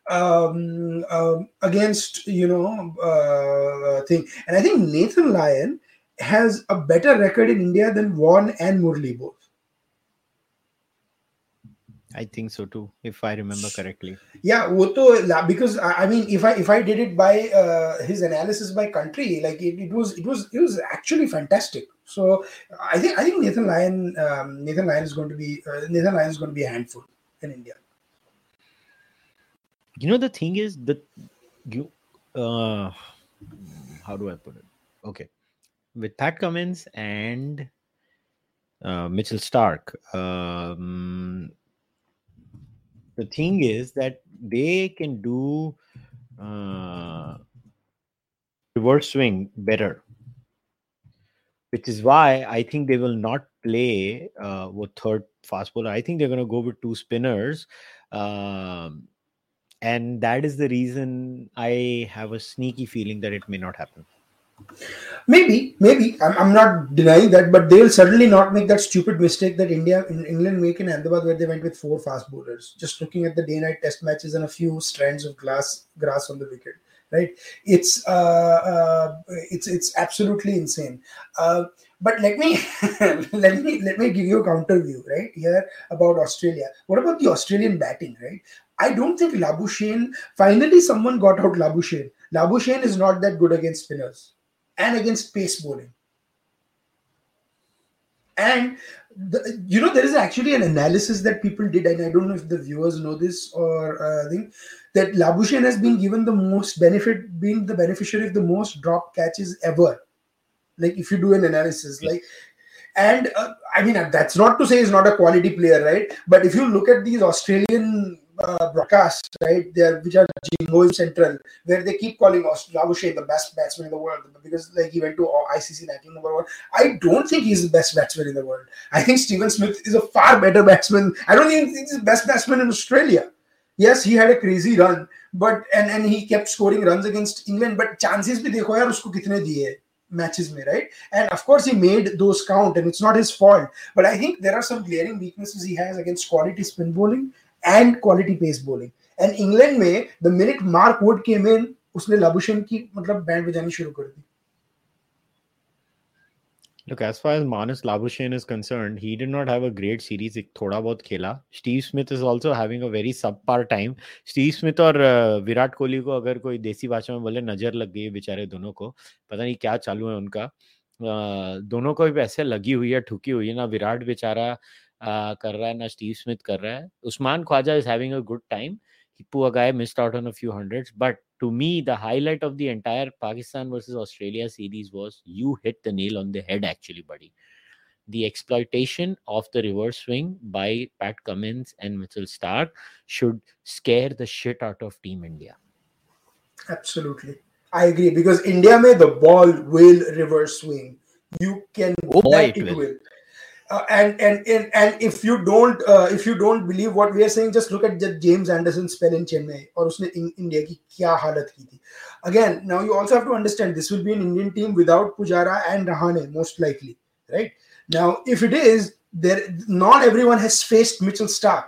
Um, um, against, you know, uh, thing. And I think Nathan Lyon has a better record in India than Vaughan and Murali both. I think so too, if I remember correctly. Yeah, because I mean, if I if I did it by uh, his analysis by country, like it, it was it was it was actually fantastic. So I think I think Nathan Lyon um, Nathan Lyon is going to be uh, Nathan Lyon is going to be a handful in India. You know, the thing is that you, uh, how do I put it? Okay. With Pat Cummins and uh, Mitchell Starc, um, the thing is that they can do uh, reverse swing better, which is why I think they will not play uh, with third fast bowler. I think they're going to go with two spinners. Um, And that is the reason I have a sneaky feeling that it may not happen. Maybe, maybe. I'm, I'm not denying that, but they'll certainly not make that stupid mistake that India in England make in Ahmedabad, where they went with four fast bowlers, just looking at the day-night test matches and a few strands of glass, grass on the wicket. Right? It's uh, uh, it's it's absolutely insane. Uh, but let me let me let me give you a counter view right here about Australia. What about the Australian batting? Right? I don't think Labuschagne, finally someone got out Labuschagne. Labuschagne is not that good against spinners and against pace bowling. And, the, you know, there is actually an analysis that people did, and I don't know if the viewers know this or uh, thing, that Labuschagne has been given the most benefit, being the beneficiary of the most drop catches ever. Like, if you do an analysis, like... And, uh, I mean, that's not to say he's not a quality player, right? But if you look at these Australian... Uh, broadcast, right, there, which are Jingoim Central, where they keep calling Labuschagne the best batsman in the world, because like he went to I C C ranking number one. I don't think he's the best batsman in the world. I think Stephen Smith is a far better batsman. I don't even think he's the best batsman in Australia. yes, he had a crazy run, but and, and he kept scoring runs against England, but chances bhi dekho yaar usko kitne diye matches mein, right? And of course he made those count and it's not his fault. But I think there are some glaring weaknesses he has against quality spin bowling and quality pace bowling. And England mein, the minute Mark Wood came in, usne Labuschagne ki matlab band bajani shuru kar di. Look, as far as Marnus Labuschagne is concerned, he did not have a great series. Ek thoda bahut khela. Steve Smith is also having a very subpar time. Steve Smith aur uh, Virat Kohli ko agar koi desi bhasha mein bole nazar lag gayi bechare dono ko. Pata nahi kya chalu hai unka. Uh, dono ko bhi aise lagi hui hai, thuki hui hai. Na Virat bechara uh, kar raha hai, na Steve Smith kar raha hai. Usman Khawaja is having a good time. He poor guy missed out on a few hundreds, but to me, the highlight of the entire Pakistan versus Australia series was you hit the nail on the head, actually, buddy. The exploitation of the reverse swing by Pat Cummins and Mitchell Starc should scare the shit out of Team India. Absolutely. I agree. Because India mein, the ball will reverse swing. You can go oh, back it into will. it. Uh, and, and and and if you don't uh, if you don't believe what we are saying, just look at the James Anderson spell in Chennai aur usne India ki kya halat ki thi. Again, now you also have to understand this will be an Indian team without Pujara and Rahane most likely, right? Now, if it is, there not everyone has faced Mitchell Starc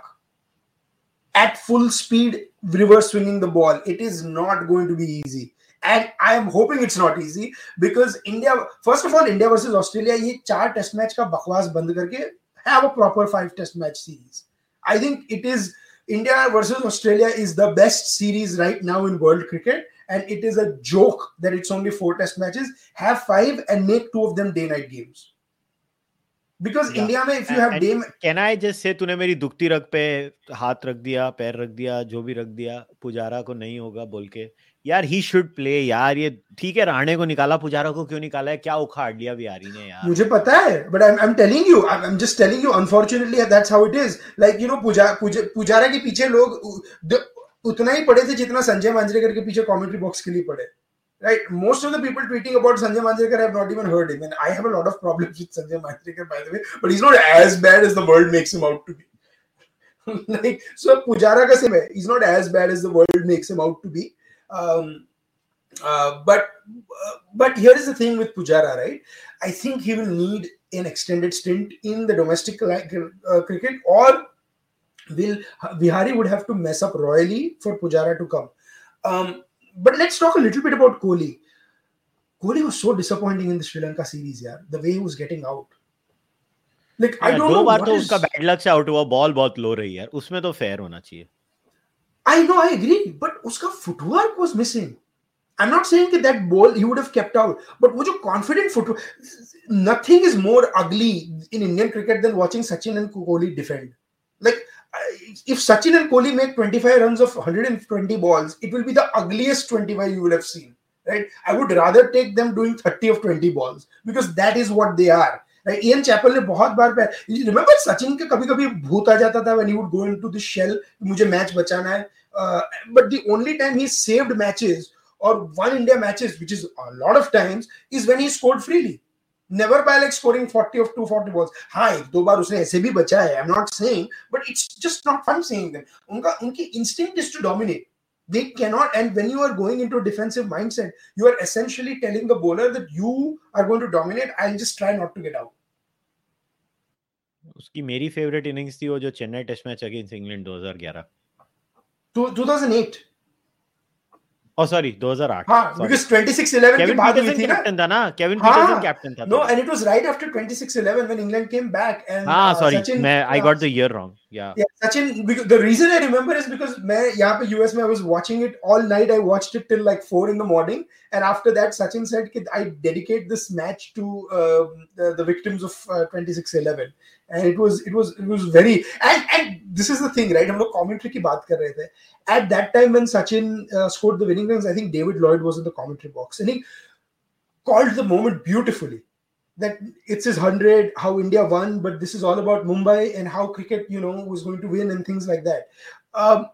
at full speed reverse swinging the ball. It is not going to be easy. And I am hoping it's not easy because India, first of all, India versus Australia, ये चार test match का बकवास बंद करके have a proper five test match series. I think it is India versus Australia is the best series right now in world cricket, and it is a joke that it's only four test matches. Have five and make two of them day-night games. Because yeah. India mein, if you and, have and day, can I just say तूने मेरी दुखती रग पे हाथ रख दिया, पैर रख दिया, जो भी रख दिया, पुजारा को नहीं होगा बोल के. यार he should play यार ये ठीक है राणे को निकाला पुजारा को क्यों निकाला है क्या उखाड़ लिया बिहारी ने यार मुझे पता है but I'm I'm telling you I'm, I'm just telling you unfortunately that's how it is like you know Pujara Pujara के पीछे लोग उतना ही पड़े थे जितना संजय मांजरेकर के पीछे कमेंट्री बॉक्स के लिए पड़े right most of the people tweeting about Sanjay Manjrekar have not even heard him and I have a lot of problems with Sanjay Manjrekar by the way but he's not as bad as the world makes him out to be like so Pujara का same है he's not as bad as the world makes him out to be. Um, uh, but uh, but here is the thing with Pujara, right? I think he will need an extended stint in the domestic uh, cricket, or will Vihari would have to mess up royally for Pujara to come. Um, but let's talk a little bit about Kohli. Kohli was so disappointing in the Sri Lanka series, yeah, the way he was getting out. Like yeah, I don't know. Two times, his bad luck se out hua, ball bahut low rahi yaar. Usme to fair hona chahiye. I know, I agree, but uska footwork was missing. I'm not saying that that ball he would have kept out, but wo jo confident footwork, nothing is more ugly in Indian cricket than watching Sachin and Kohli defend. Like, if Sachin and Kohli make twenty-five runs of one hundred twenty balls, it will be the ugliest twenty-five you will have seen, right? I would rather take them doing thirty of twenty balls, because that is what they are. Right? Ian Chappell ne bahut baar pe, you remember Sachin ke kabhi kabhi bhoot aa jata tha when he would go into the shell, mujhe match bachana hai, uh, but the only time he saved matches or won India matches, which is a lot of times, is when he scored freely, never by like scoring forty of two hundred forty balls. Haan, ek do baar usne aise bhi bacha hai, I'm not saying, but it's just not fun seeing them. Unka unki instinct is to dominate. They cannot, and when you are going into a defensive mindset, you are essentially telling the bowler that you are going to dominate. I'll just try not to get out. उसकी मेरी favorite innings थी वो जो Chennai test match against England twenty eleven. two thousand eight. Oh sorry, two thousand eight. हाँ, sorry. Because twenty-six eleven के बाद हुई थी ना. Captain था ना, Kevin Peterson captain था. No, and it was right after twenty-six eleven when England came back and. Ah, uh, sorry, Sachin, मैं, I got the year wrong. Yeah. Yeah, Sachin. Because the reason I remember is because मैं यहाँ पे U S में I was watching it all night. I watched it till like four in the morning, and after that Sachin said, "I dedicate this match to uh, the, the victims of uh, twenty-six eleven." And it was, it was, it was very. And and this is the thing, right? हम लोग commentary की बात कर रहे थे. At that time when Sachin uh, scored the winning runs, I think David Lloyd was in the commentary box and he called the moment beautifully that it's his hundred, how India won, but this is all about Mumbai and how cricket, you know, was going to win and things like that. Um,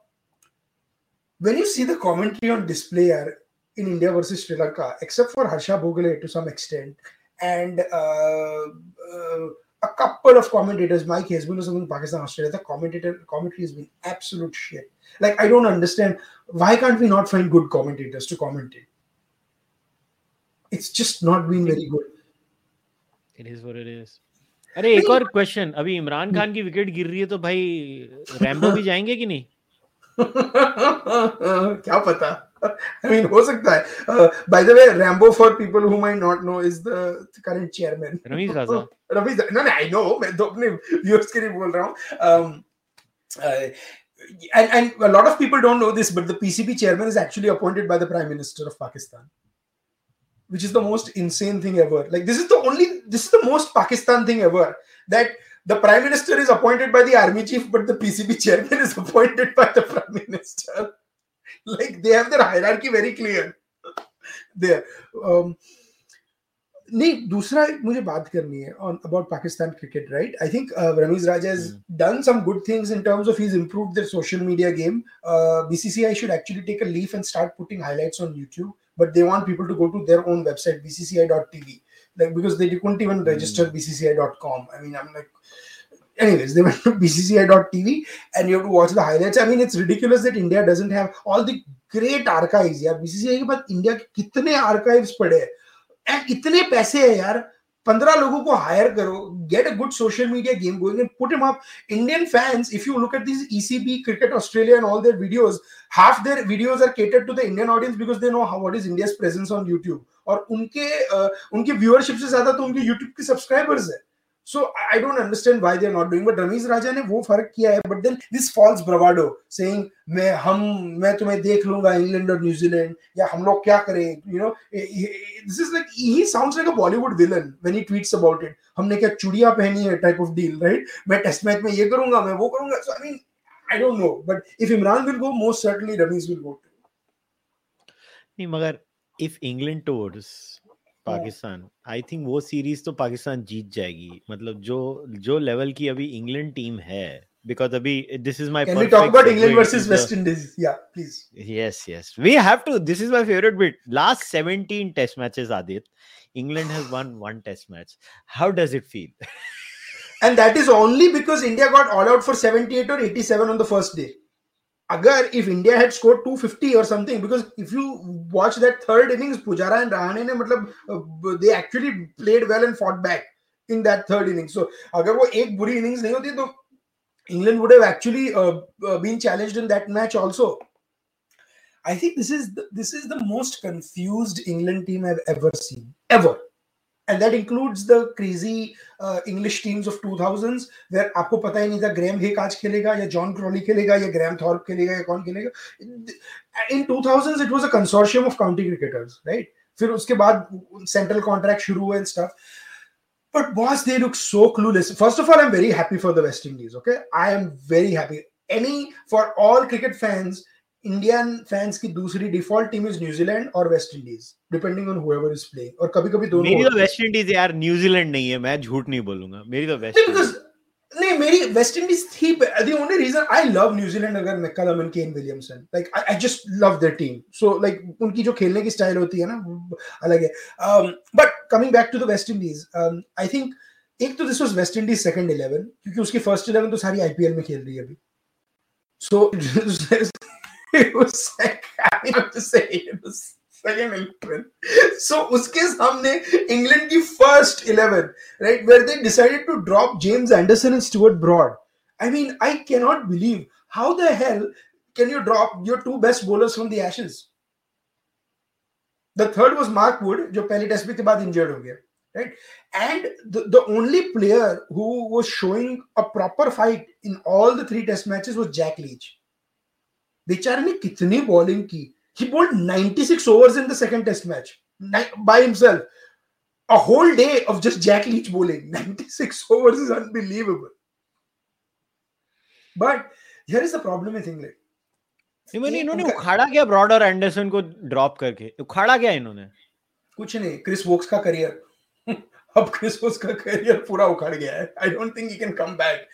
when you see the commentary on display in India versus Sri Lanka, except for Harsha Bhogale to some extent and uh, uh, a couple of commentators, Mike Hezbollah or something, Pakistan, Australia, the commentator commentary has been absolute shit. Like, I don't understand. Why can't we not find good commentators to commentate? It's just not been very good. It is what it is. अरे एक और question, अभी इमरान खान की wicket गिर रही है तो भाई रैम्बो भी जाएंगे कि नहीं? क्या पता? I mean, हो सकता है. Uh, by the way, Rambo, for people who might not know, is the current chairman. Ramiz Raja. Ramiz Raja. No, no, I know. मैं तो अपने viewers के लिए बोल रहा हूँ. And and a lot of people don't know this, but the P C B chairman is actually appointed by the Prime Minister of Pakistan, which is the most insane thing ever. Like, this is the only, this is the most Pakistan thing ever, that the Prime Minister is appointed by the Army Chief, but the P C B chairman is appointed by the Prime Minister. Like, they have their hierarchy very clear. There. Um, नहीं, दूसरा मुझे बात करनी है on about Pakistan cricket, right? I think uh, Ramiz Raja has mm. done some good things in terms of he's improved their social media game. Uh, B C C I should actually take a leaf and start putting highlights on YouTube, but they want people to go to their own website, B C C I dot T V, like, because they couldn't even mm. register B C C I dot com. I mean, I'm like, anyways, they went to B C C I dot T V and you have to watch the highlights. I mean, it's ridiculous that India doesn't have all the great archives. Yeah, B C C I के बाद India के कितने archives पड़े? And इतने पैसे हैं यार, fifteen लोगों को hire करो, get a good social media game going and put them up. Indian fans, if you look at these E C B, Cricket Australia and all their videos, half their videos are catered to the Indian audience because they know how, what is India's presence on YouTube. और उनके uh, उनके viewership से ज़्यादा तो उनके YouTube के subscribers हैं. So I don't understand why they're not doing, but Ramiz Raja ne wo farak kiya hai. But then this false bravado saying, "Main hum main tumhe dekh lunga England or New Zealand, ya hum log kya kare?" You know, this is like, he sounds like a Bollywood villain when he tweets about it. Humne kya chudiya pehni hai type of deal, right? Main test match mein ye karunga, main wo karunga. So I mean, I don't know. But if Imran will go, most certainly Ramiz will go too. Nee, magar if England tours Pakistan, I think वो series तो पाकिस्तान जीत जाएगी. मतलब जो जो level की अभी England team है, because अभी this is my Can we talk about England versus West Indies? Yeah, please. Yes, yes. We have to. This is my favorite bit. Last seventeen test matches, Adit, England has won one test match. How does it feel? And that is only because India got all out for seventy-eight or eighty-seven on the first day. Agar, if India had scored two fifty or something, because if you watch that third innings, Pujara and Rahane ne, matlab, they actually played well and fought back in that third innings. So, agar wo ek buri innings nahi hoti, toh England would have actually uh, uh, been challenged in that match also. I think this is the, this is the most confused England team I've ever seen, ever. And that includes the crazy uh, English teams of two thousands where aapko pata hi nahi tha Graham Hick aaj khelega ya John Crawley khelega ya Graham Thorpe khelega ya kaun khelega. In two thousands it was a consortium of county cricketers, right? Fir uske baad central contract shuru hua and stuff. But boss, they look so clueless. First of all, I'm very happy for the West Indies, okay? I am very happy. Any, for all cricket fans, Indian fans ki dusri default team is New Zealand or West Indies, depending on whoever is playing. Aur kabhi kabhi dono. Meri to West Indies yaar, New Zealand nahi hai. Main jhoot nahi bolunga. Meri to West. Because nahi, meri West Indies thi. The only reason I love New Zealand, agar McCallum and Kane Williamson, like I, I just love their team. So like unki jo khelne ki style hoti hai na, alag hai. Um, but coming back to the West Indies, um, I think ek to this was West Indies second eleven, kyunki uski first eleven to sari I P L mein khel rahi hai abhi. So it was like, I mean, I have to say, it was second eleven. So, uske samne England ki first eleven, right, where they decided to drop James Anderson and Stuart Broad. I mean, I cannot believe, how the hell can you drop your two best bowlers from the Ashes? The third was Mark Wood, jo pehle test ke baad injured ho gaya, right? And the, the only player who was showing a proper fight in all the three test matches was Jack Leach. बेचारे ने कितनी bowling की. He bowled ninety-six overs in the second test match by himself. A whole day of just Jack Leach bowling. ninety-six overs is unbelievable. But here is the problem with England. नहीं, इन्होंने उखाड़ा क्या broad और Anderson को drop करके? उखाड़ा क्या इन्होंने? कुछ नहीं. क्रिस वोक्स का करियर, अब क्रिस वोक्स का करियर पूरा उखाड़ गया है. I don't think he can come back.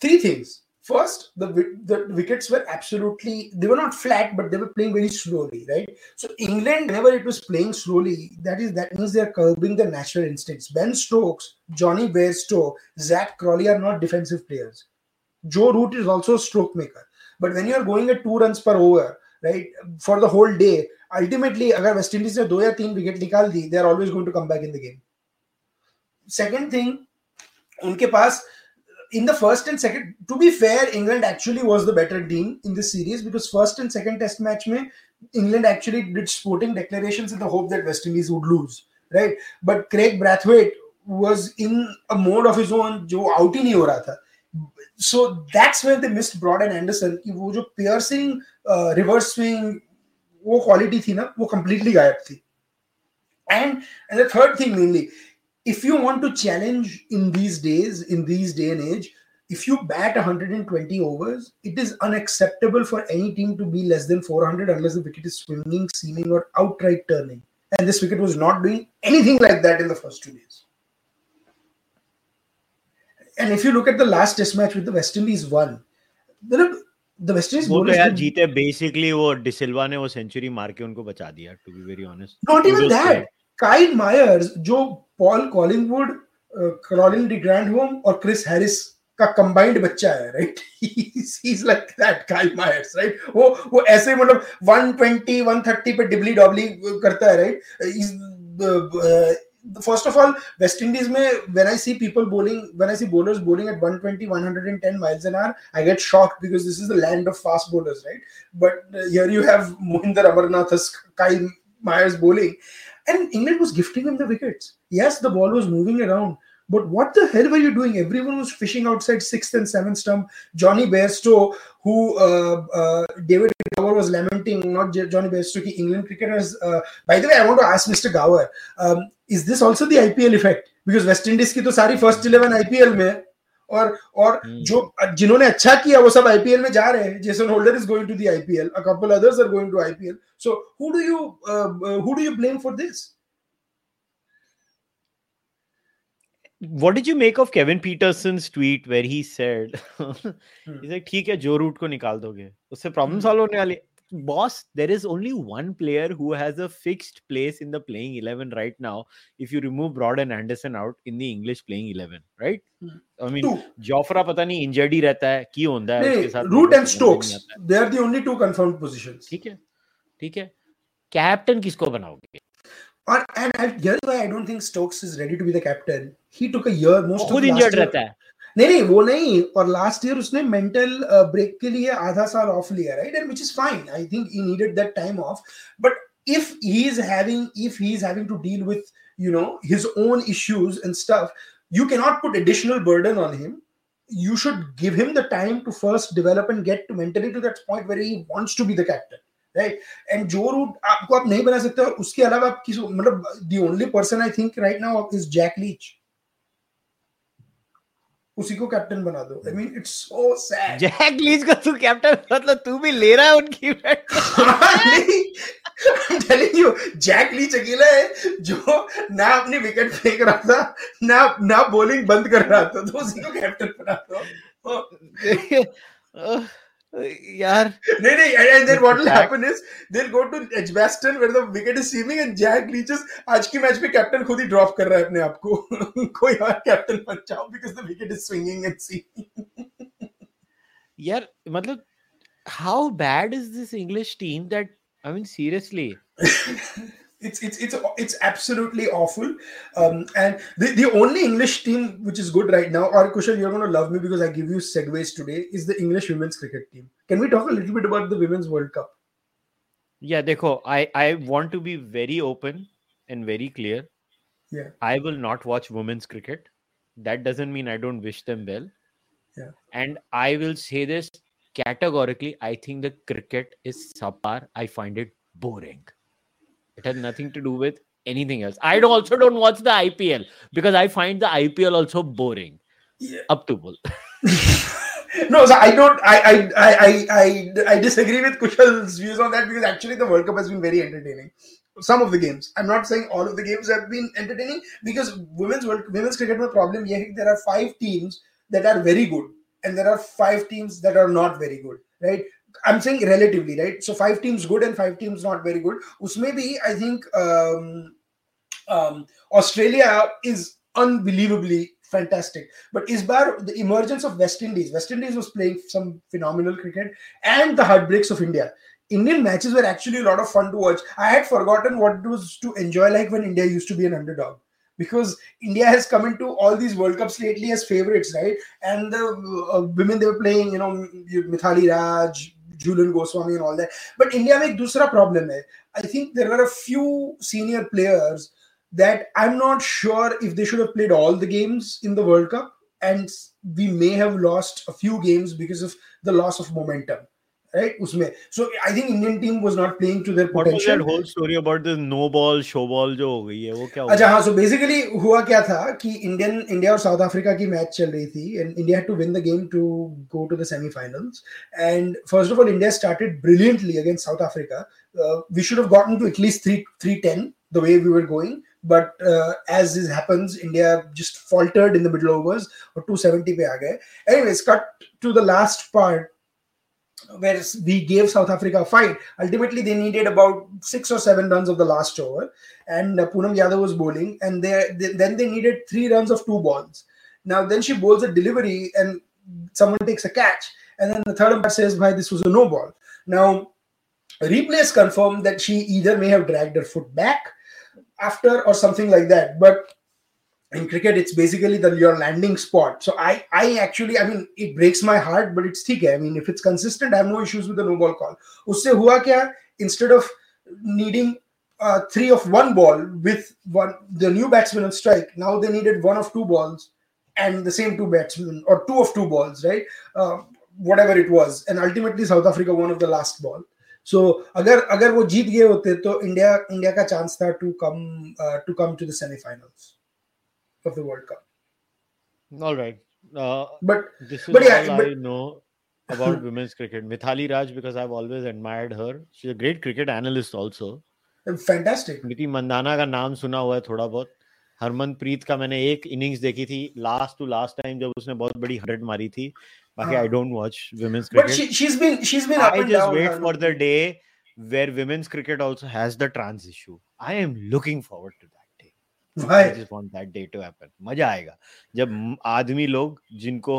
Three things. First, the, the wickets were absolutely, they were not flat, but they were playing very slowly, right? So England, whenever it was playing slowly, that is that means they're curbing the natural instincts. Ben Stokes, Johnny Bairstow, Zach Crawley are not defensive players. Joe Root is also a stroke maker. But when you're going at two runs per over, right, for the whole day, ultimately, agar West Indies ne do ya teen wicket nikal di, they're always going to come back in the game. Second thing, unke paas, in the first and second, to be fair, England actually was the better team in this series because first and second test match mein, England actually did sporting declarations in the hope that West Indies would lose, right? But Craig Brathwaite was in a mode of his own, jo out hi nahi ho raha tha. So that's when they missed Broad and Anderson. Wo jo piercing uh, reverse swing, wo quality thi na, wo completely gayab thi. And and the third thing mainly. If you want to challenge in these days, in these day and age, if you bat one hundred twenty overs, it is unacceptable for any team to be less than four hundred unless the wicket is swinging, seaming, or outright turning. And this wicket was not doing anything like that in the first two days. And if you look at the last test match with the West Indies one, the West Indies bowlers basically wo De Silva ne wo century marke unko bacha diya, to be very honest. Not even that. Kyle Myers, jo Paul Collingwood, uh, Colin de Grandhomme, or Chris Harris ka combined bachcha hai, right? He's, he's like that, Kyle Myers, right? Wo, wo aise matlab one twenty, one thirty pe dibbly dobbly karta hai, right? He's the uh, first of all, West Indies mein, when I see people bowling, when I see bowlers bowling at one twenty, one ten miles an hour, I get shocked because this is the land of fast bowlers, right? But uh, here you have Mohinder Amarnath's Kyle Myers bowling. And England was gifting him the wickets. Yes, the ball was moving around. But what the hell were you doing? Everyone was fishing outside sixth and seventh stump. Johnny Bairstow, who uh, uh, David Gower was lamenting, not J- Johnny Bairstow, ki England cricketers. Uh, by the way, I want to ask Mister Gower, um, is this also the I P L effect? Because West Indies ki to sari first eleven I P L mein. Or, or jo, jinhone achha kiya, wo sab I P L mein ja rahe. Jason Holder is going to the I P L. A couple others are going to I P L. So who do you uh, who do you blame for this? What did you make of Kevin Peterson's tweet where he said, "He's like, ठीक है, Joe Root को निकाल दोगे, उससे problem solve होने वाली." Boss, there is only one player who has a fixed place in the playing eleven right now. If you remove Broad and Anderson out in the English playing eleven, right? I mean, Jofra pata nahi injured hi rehta hai, ki honda hai uske sath. Root and Stokes, they are the only two confirmed positions. ठीक है, ठीक है. Captain किसको बनाओगे? And, and here's why I don't think Stokes is ready to be the captain. He took a year, most of the injured last year. No, no, no. And last year, he mental uh, break ke liye aadha saal off liya, right? And which is fine. I think he needed that time off. But if he's having, if he's having to deal with, you know, his own issues and stuff, you cannot put additional burden on him. You should give him the time to first develop and get to mentally to that point where he wants to be the captain, right? And Joe Root, aapko aap nahi bana sakte aur uske alawa aap kis, matlab, the only person I think right now is Jack Leach. उसी को captain बना दो. I mean, it's so sad. Jack Leach का तू captain, मतलब तू भी ले रहा है उनकी bat. I'm telling you, Jack Leach अकेला है जो ना अपनी विकेट फेंक रहा था, ना ना बॉलिंग बंद कर रहा था, तो उसी को कैप्टन बना दो. Yaar. No, no, and then what will happen is they'll go to Edgbaston where the wicket is seaming and Jack Leach is aaj ki match pe captain khud hi drop kar raha hai apne aap ko. Koi aur captain ban jao because the wicket is swinging and seaming. Yaar, matlab how bad is this English team that, I mean, seriously. It's it's it's it's absolutely awful, um, and the, the only English team which is good right now, or Kushal, you're going to love me because I give you segues today, is the English women's cricket team. Can we talk a little bit about the Women's World Cup? Yeah, dekho, I, I want to be very open and very clear. Yeah, I will not watch women's cricket. That doesn't mean I don't wish them well. Yeah, and I will say this categorically. I think the cricket is subpar. I find it boring. It has nothing to do with anything else. I also don't watch the I P L because I find the I P L also boring. Yeah. Up to bull. No, so I don't. I I I I I disagree with Kushal's views on that because actually the World Cup has been very entertaining. Some of the games. I'm not saying all of the games have been entertaining because women's world women's cricket mein problem yeh hai, there are five teams that are very good and there are five teams that are not very good, right? I'm saying relatively, right? So five teams good and five teams not very good. Usme bhi, I think um, um, Australia is unbelievably fantastic. But is bar the emergence of West Indies. West Indies was playing some phenomenal cricket, and the heartbreaks of India. Indian matches were actually a lot of fun to watch. I had forgotten what it was to enjoy like when India used to be an underdog. Because India has come into all these World Cups lately as favourites, right? And the uh, women they were playing, you know, Mithali Raj, Julian Goswami and all that. But India mein ek dusra problem hai. I think there were a few senior players that I'm not sure if they should have played all the games in the World Cup. And we may have lost a few games because of the loss of momentum. Right? Usme. So I think Indian team was not playing to their potential. What was that whole story about this no ball, show ball जो हो गई है वो क्या? अच्छा हाँ, so basically हुआ क्या था कि Indian India और South Africa की match चल रही थी and India had to win the game to go to the semi-finals. And first of all, India started brilliantly against South Africa. Uh, we should have gotten to at least three three ten the way we were going. But uh, as this happens, India just faltered in the middle overs और two seventy पे आ गए. Anyways, cut to the last part, where we gave South Africa a fight. Ultimately, they needed about six or seven runs of the last over. And uh, Poonam Yadav was bowling. And they, they, then they needed three runs of two balls. Now, then she bowls a delivery and someone takes a catch. And then the third umpire says, bhai, this was a no ball. Now, replays confirm that she either may have dragged her foot back after or something like that. But in cricket, it's basically the your landing spot. So I, I actually, I mean, it breaks my heart, but it's theek hai. I mean, if it's consistent, I have no issues with the no ball call. Usse hua kya? Instead of needing uh, three of one ball with one the new batsman on strike, now they needed one of two balls and the same two batsmen or two of two balls, right? Uh, whatever it was, and ultimately South Africa won of the last ball. So agar agar wo jeet gaye hote, to India India ka chance tha to come uh, to come to the semi-finals of the World Cup. All right. Uh, but this is but yeah, all but, I know about women's cricket. Mithali Raj, because I've always admired her. She's a great cricket analyst also. Fantastic. Smriti Mandana ka naam suna hua hai thoda bahut. Harmanpreet ka maine ek innings dekhi thi last to last time jab usne bahut badi hundred mari thi. Baaki I don't watch women's cricket. But she, she's been she's been I up and down. I just wait for the day where women's cricket also has the trans issue. I am looking forward to that. Why? I just want that day to happen. मजा आएगा जब आदमी लोग जिनको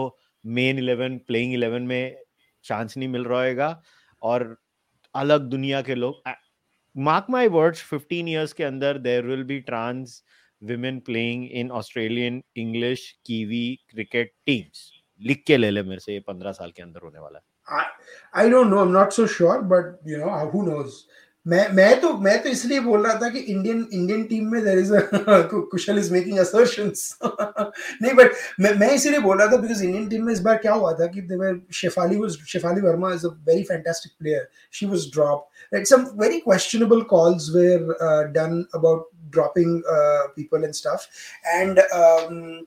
main eleven, playing eleven में chance नहीं मिल रहा होगा और अलग दुनिया के लोग. Mark my words, fifteen years के अंदर there will be trans women playing in Australian English Kiwi cricket teams. लिख के ले ले मेरे से ये पंद्रह साल के अंदर होने वाला है. I, I don't know. I'm not so sure, but you know, who knows. मैं मैं तो मैं तो इसलिए बोल रहा था कि इंडियन इंडियन टीम में there is a Kusal is making assertions नहीं बट मैं मैं इसलिए बोल रहा था because इंडियन टीम में इस बार क्या हुआ था कि they were Shefali was Shefali Verma is a very fantastic player, she was dropped, right? Some very questionable calls were uh, done about dropping uh, people and stuff, and um,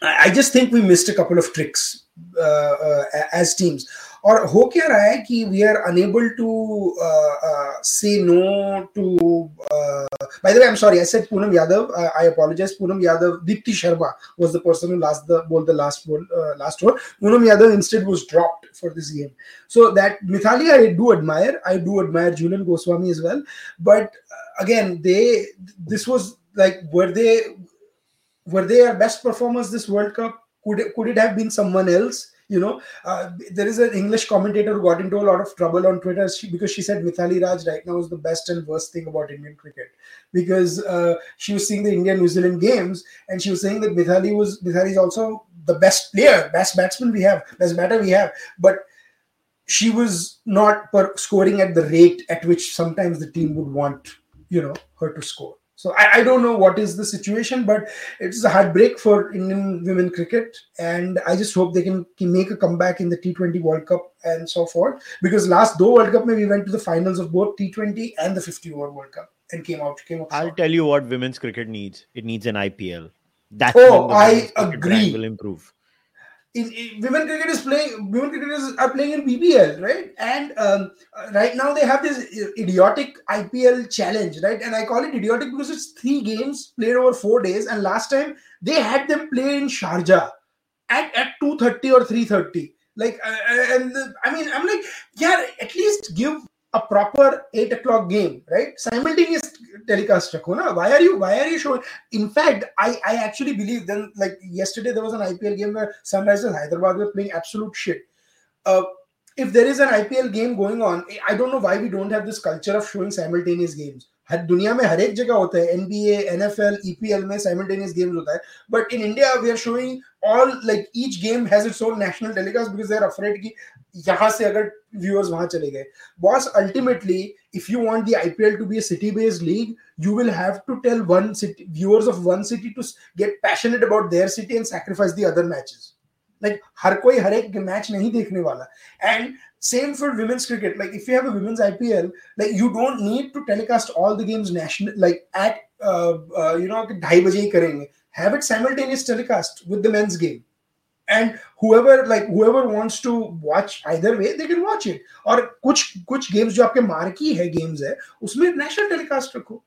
I just think we missed a couple of tricks uh, uh, as teams. और हो क्या रहा है कि we are unable to uh, uh, say no to uh, by the way, I'm sorry, I said Poonam Yadav, I, I apologize. Poonam Yadav, Dipti Sharma was the person who last the bowled the last ball, uh, last over. Poonam Yadav instead was dropped for this game. So that Mithali I do admire, I do admire Julian Goswami as well, but uh, again they this was like were they were they our best performers this World Cup? Could it, could it have been someone else? You know, uh, there is an English commentator who got into a lot of trouble on Twitter she, because she said Mithali Raj right now is the best and worst thing about Indian cricket, because uh, she was seeing the India-New Zealand games and she was saying that Mithali was Mithali is also the best player, best batsman we have, best batter we have, but she was not per- scoring at the rate at which sometimes the team would want, you know, her to score. So I, I don't know what is the situation, but it's a heartbreak for Indian women cricket. And I just hope they can, can make a comeback in the T twenty World Cup and so forth. Because last two World Cup, we went to the finals of both T twenty and the fifty-over World Cup and came out. Came out I'll short. Tell you what women's cricket needs. It needs an I P L. That's oh, I agree. Will improve. In, in, women cricket is playing. Women cricketers are playing in B B L, right? And um, right now they have this idiotic I P L challenge, right? And I call it idiotic because it's three games played over four days. And last time they had them play in Sharjah, at, at two thirty or three thirty. Like, and the, I mean, I'm like, yeah, at least give a proper eight o'clock game, right? Simultaneous telecast rakho na. Why are you, why are you showing? In fact, I, I actually believe then, like yesterday there was an I P L game where Sunrisers Hyderabad were playing absolute shit. Uh, if there is an I P L game going on, I don't know why we don't have this culture of showing simultaneous games. Dunia mein har ek jagah hota hai, N B A, N F L, E P L mein simultaneous games hota hai. But in India, we are showing all, like each game has its own national telecast because they are afraid ki yahan se agar viewers wahan chale gaye. Boss, ultimately, if you want the I P L to be a city-based league, you will have to tell one city, viewers of one city to get passionate about their city and sacrifice the other matches. Like, har koi har ek match nahi dekhne wala. And same for women's cricket. Like, if you have a women's I P L, like, you don't need to telecast all the games national, like, at, uh, uh, you know, two thirty karenge. Have it simultaneous telecast with the men's game. And whoever, like, whoever wants to watch either way, they can watch it. Or kuch, kuch games jo aapke marquee hai games hai, usme national telecast rakho.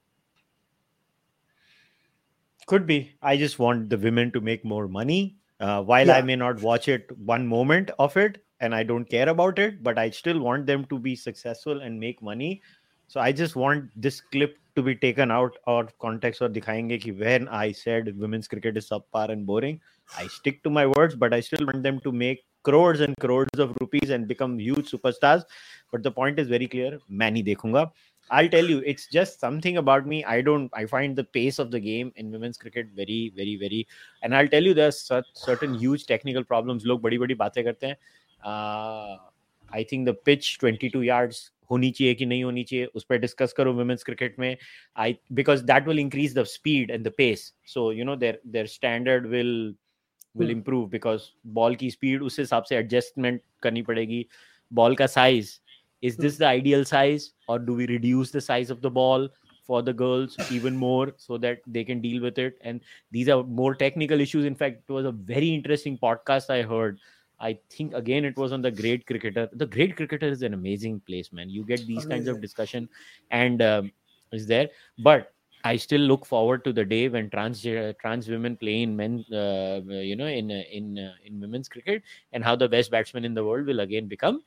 Could be. I just want the women to make more money. Uh, while yeah. I may not watch it one moment of it, and I don't care about it, but I still want them to be successful and make money. So I just want this clip to be taken out of context or dikhayenge ki when I said women's cricket is subpar and boring, I stick to my words, but I still want them to make crores and crores of rupees and become huge superstars. But the point is very clear. Main nahi dekhunga. I'll tell you, it's just something about me. I don't, I find the pace of the game in women's cricket very, very, very, and I'll tell you there's such, certain huge technical problems. Log badi badi baatein karte hain. Uh, I think the pitch twenty-two yards honi chahiye ki nahi honi chahiye, us pe discuss karo women's cricket mein. I, because that will increase the speed and the pace. So, you know, their, their standard will, will improve because ball ki speed, usse hisab se adjustment karni padegi. Ball ka size. Is this the ideal size or do we reduce the size of the ball for the girls even more so that they can deal with it? And these are more technical issues. In fact, it was a very interesting podcast I heard. I think, again, it was on The Great Cricketer. The Great Cricketer is an amazing place, man. You get these amazing kinds of discussion and um, is there. But I still look forward to the day when trans uh, trans women play in men, uh, you know, in, in, uh, in women's cricket and how the best batsman in the world will again become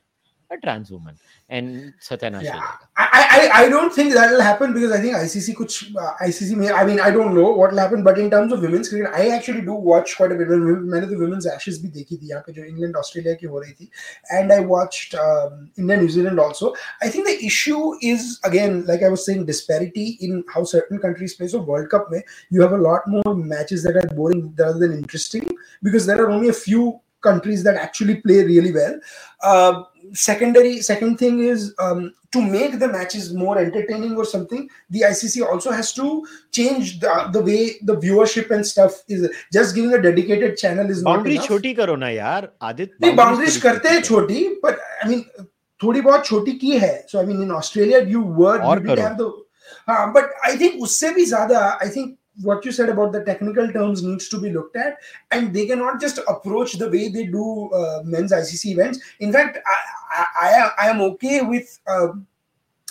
a trans woman and Satyana. Yeah. I, I I don't think that will happen because I think I C C kuch uh, I C C may, I mean I don't know what will happen, but in terms of women's cricket I actually do watch quite a bit. Many of the women's ashes bhi dekhi thi yahan pe jo England Australia ki ho rahi thi, and I watched um, India New Zealand also. I think the issue is again like I was saying disparity in how certain countries play. So World Cup mein you have a lot more matches that are boring rather than interesting because there are only a few countries that actually play really well. Uh, secondary, second thing is um, to make the matches more entertaining or something, the I C C also has to change the, the way the viewership and stuff is. Just giving a dedicated channel is boundary not enough. Choti karo na yaar, Adit. Nahi, boundaries karte hai choti, but I mean, thodi bahut choti ki hai. So I mean, in Australia, you were, you did have the, uh, but I think usse bhi zyada, I think what you said about the technical terms needs to be looked at, and they cannot just approach the way they do uh, men's I C C events. In fact, I, I, I am okay with uh,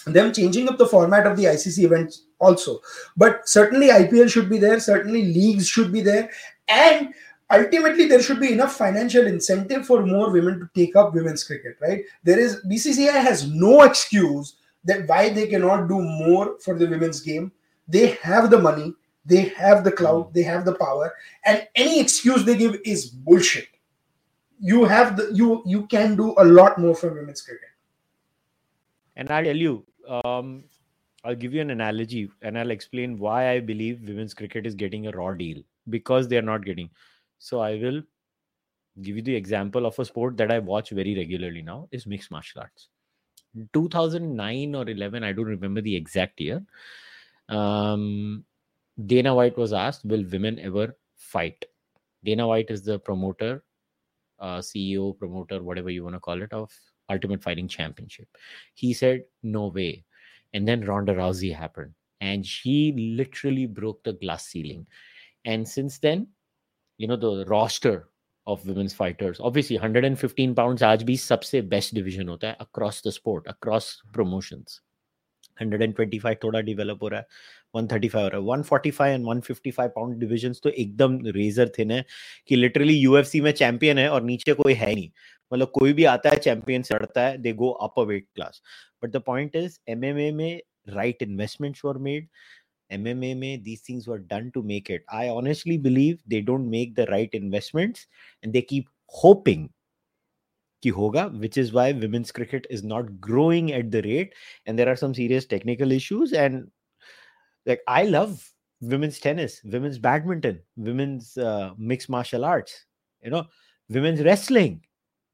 them changing up the format of the I C C events also. But certainly I P L should be there. Certainly leagues should be there. And ultimately, there should be enough financial incentive for more women to take up women's cricket, right? There is, B C C I has no excuse that why they cannot do more for the women's game. They have the money. They have the clout, they have the power, and any excuse they give is bullshit. You have the you you can do a lot more for women's cricket. And I'll tell you, um, I'll give you an analogy, and I'll explain why I believe women's cricket is getting a raw deal because they are not getting. So I will give you the example of a sport that I watch very regularly now is mixed martial arts. In two thousand nine or eleven, I don't remember the exact year. Um. Dana White was asked, will women ever fight? Dana White is the promoter, uh, C E O, promoter, whatever you want to call it, of Ultimate Fighting Championship. He said, no way. And then Ronda Rousey happened. And she literally broke the glass ceiling. And since then, you know, the roster of women's fighters, obviously one fifteen pounds, aaj bhi sabse best division hota hai across the sport, across promotions. one twenty-five थोड़ा develop हो रहा है, one thirty-five हो रहा है, one forty-five and one fifty-five pound divisions तो एकदम razor thin है कि लिटरली यूएफसी में चैंपियन है और नीचे कोई है नहीं, मतलब कोई भी आता है चैंपियन से लड़ता है, they go up a weight class. But the point is MMA में right investments were made, M M A में these things were done to make it. I honestly believe they don't make the right investments and they keep hoping ki hoga, which is why women's cricket is not growing at the rate and there are some serious technical issues. And like I love women's tennis, women's badminton, women's uh, mixed martial arts, you know, women's wrestling.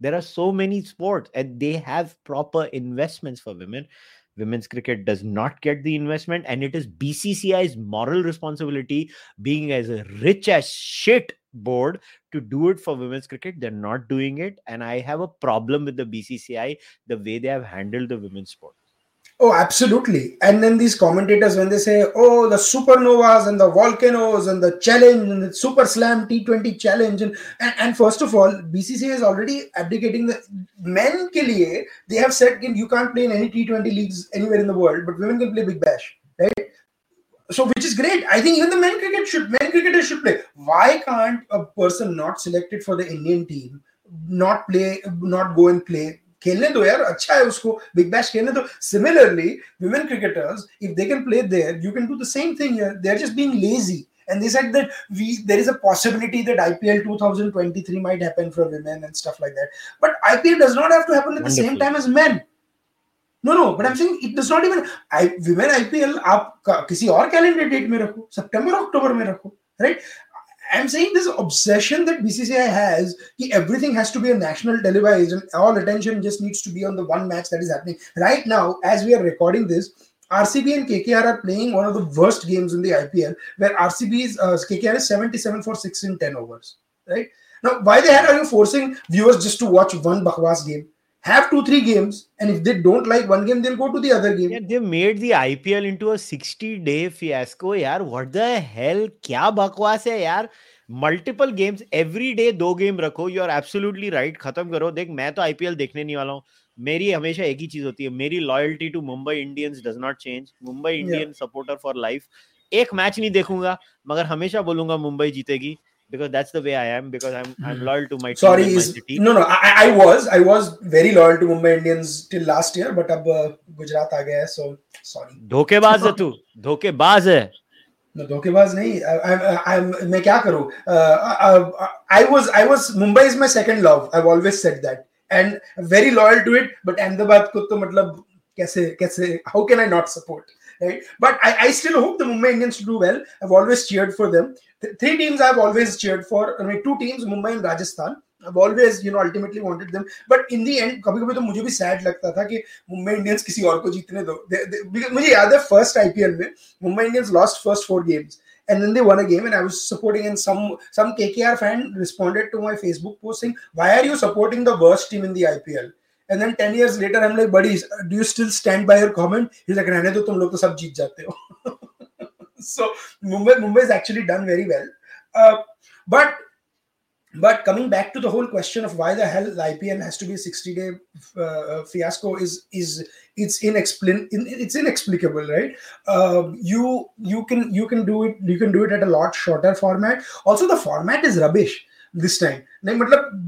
There are so many sports and they have proper investments for women. Women's cricket does not get the investment and it is B C C I's moral responsibility, being as a rich as shit board, to do it for women's cricket. They're not doing it. And I have a problem with the B C C I, the way they have handled the women's sport. Oh, absolutely. And then these commentators, when they say, oh, the supernovas and the volcanoes and the challenge and the super slam T twenty challenge. And, and, and first of all, B C C I is already abdicating the men ke liye. They have said you can't play in any T twenty leagues anywhere in the world, but women can play Big Bash, right? So, which is great. I think even the men cricket should, men cricketers should play. Why can't a person not selected for the Indian team not play, not go and play? खेलने दो यार, अच्छा है उसको big bash खेलने दो. Similarly, women cricketers, if they can play there, you can do the same thing here. They're just being lazy. And they said that we there is a possibility that I P L twenty twenty-three might happen for women and stuff like that. But I P L does not have to happen at Wonderful. the same time as men. No, no, but I'm saying it does not even... I, women I P L, आप किसी और calendar date में रखो, September, October में रखो, right? I'm saying this obsession that B C C I has, ki everything has to be a national televised and all attention just needs to be on the one match that is happening. Right now, as we are recording this, R C B and K K R are playing one of the worst games in the I P L, where R C B's uh, K K R is seventy-seven for six in ten overs. Right? Now, why the hell are you forcing viewers just to watch one bakwas game? Have two, three games, and if they don't like one game, they'll go to the other game. Yeah, they made the I P L into a sixty-day fiasco, yaar. What the hell? Kya bakwas hai, yaar? Multiple games, every day, do game rakho. You are absolutely right. Khatam karo. Dekh, main to I P L dekhne nahi wala hoon. Meri hamesha ek hi cheez hoti hai. Meri loyalty to Mumbai Indians does not change. Mumbai Indian yeah. supporter for life. Ek match nahi dekhunga, magar hamesha bolunga Mumbai jeetegi. Because that's the way I am. Because I'm I'm loyal to my team. Sorry, my city. no, no. I, I was I was very loyal to Mumbai Indians till last year, but ab uh, Gujarat aa gaya, so sorry. Dhokebaz hai tu. Dhokebaz hai. No, dhokebaz nahi. I I I main kya karu? I was I was Mumbai is my second love. I've always said that, and I'm very loyal to it. But Ahmedabad ko to matlab kaise kaise? How can I not support? Right? But I, I still hope the Mumbai Indians to do well. I've always cheered for them. Th- three teams I've always cheered for. I mean, two teams, Mumbai and Rajasthan. I've always, you know, ultimately wanted them. But in the end, कभी कभी तो मुझे भी sad लगता था कि Mumbai Indians किसी और को जीतने दो. Because मुझे याद है first I P L में Mumbai Indians lost first four games and then they won a game. And I was supporting, and some some K K R fan responded to my Facebook post saying, "Why are you supporting the worst team in the I P L?" And then ten years later, I'm like, buddies, do you still stand by your comment? He's like, रहने दो, तुम लोग तो सब जीत जाते हो. So, Mumbai, Mumbai has actually done very well. Uh, but, but coming back to the whole question of why the hell I P L has to be a sixty-day uh, fiasco is is it's inexplicable. It's inexplicable, right? Uh, you you can you can do it. You can do it at a lot shorter format. Also, the format is rubbish this time.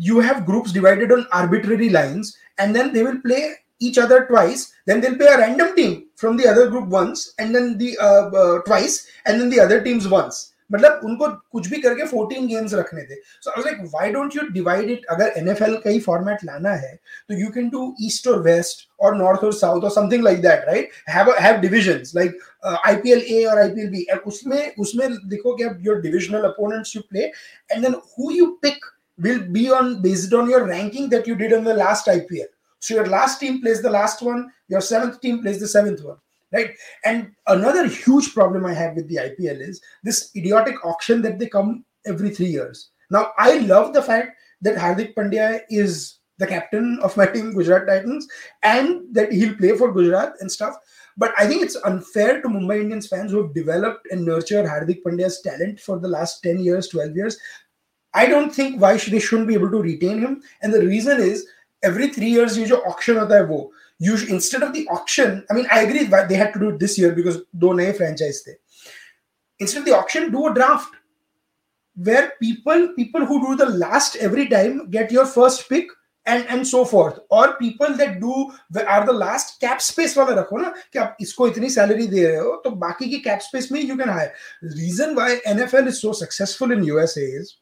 You have groups divided on arbitrary lines, and then they will play each other twice. Then they'll play a random team from the other group once, and then the uh, uh, twice, and then the other teams once. मतलब उनको कुछ भी करके fourteen games रखने थे. So I was like, why don't you divide it? अगर N F L का ही format लाना है, तो you can do East or West or North or South or something like that, right? Have a, have divisions like uh, I P L A or I P L B. And उसमें उसमें देखो कि your divisional opponents you play, and then who you pick will be on based on your ranking that you did on the last I P L. So your last team plays the last one. Your seventh team plays the seventh one. Right. And another huge problem I have with the I P L is this idiotic auction that they come every three years. Now, I love the fact that Hardik Pandya is the captain of my team, Gujarat Titans, and that he'll play for Gujarat and stuff. But I think it's unfair to Mumbai Indians fans who have developed and nurtured Hardik Pandya's talent for the last ten years, twelve years. I don't think why they shouldn't be able to retain him. And the reason is every three years, you jo auction hota hai wo. you sh- instead of the auction, I mean, I agree that they had to do it this year because do naye franchise the. Instead of the auction, do a draft where people people who do the last every time get your first pick and and so forth, or people that do are the last cap space wala rakho na ki aap isko itni salary de rahe ho to baki ki cap space mein you can hire. Reason why N F L is so successful in U S A is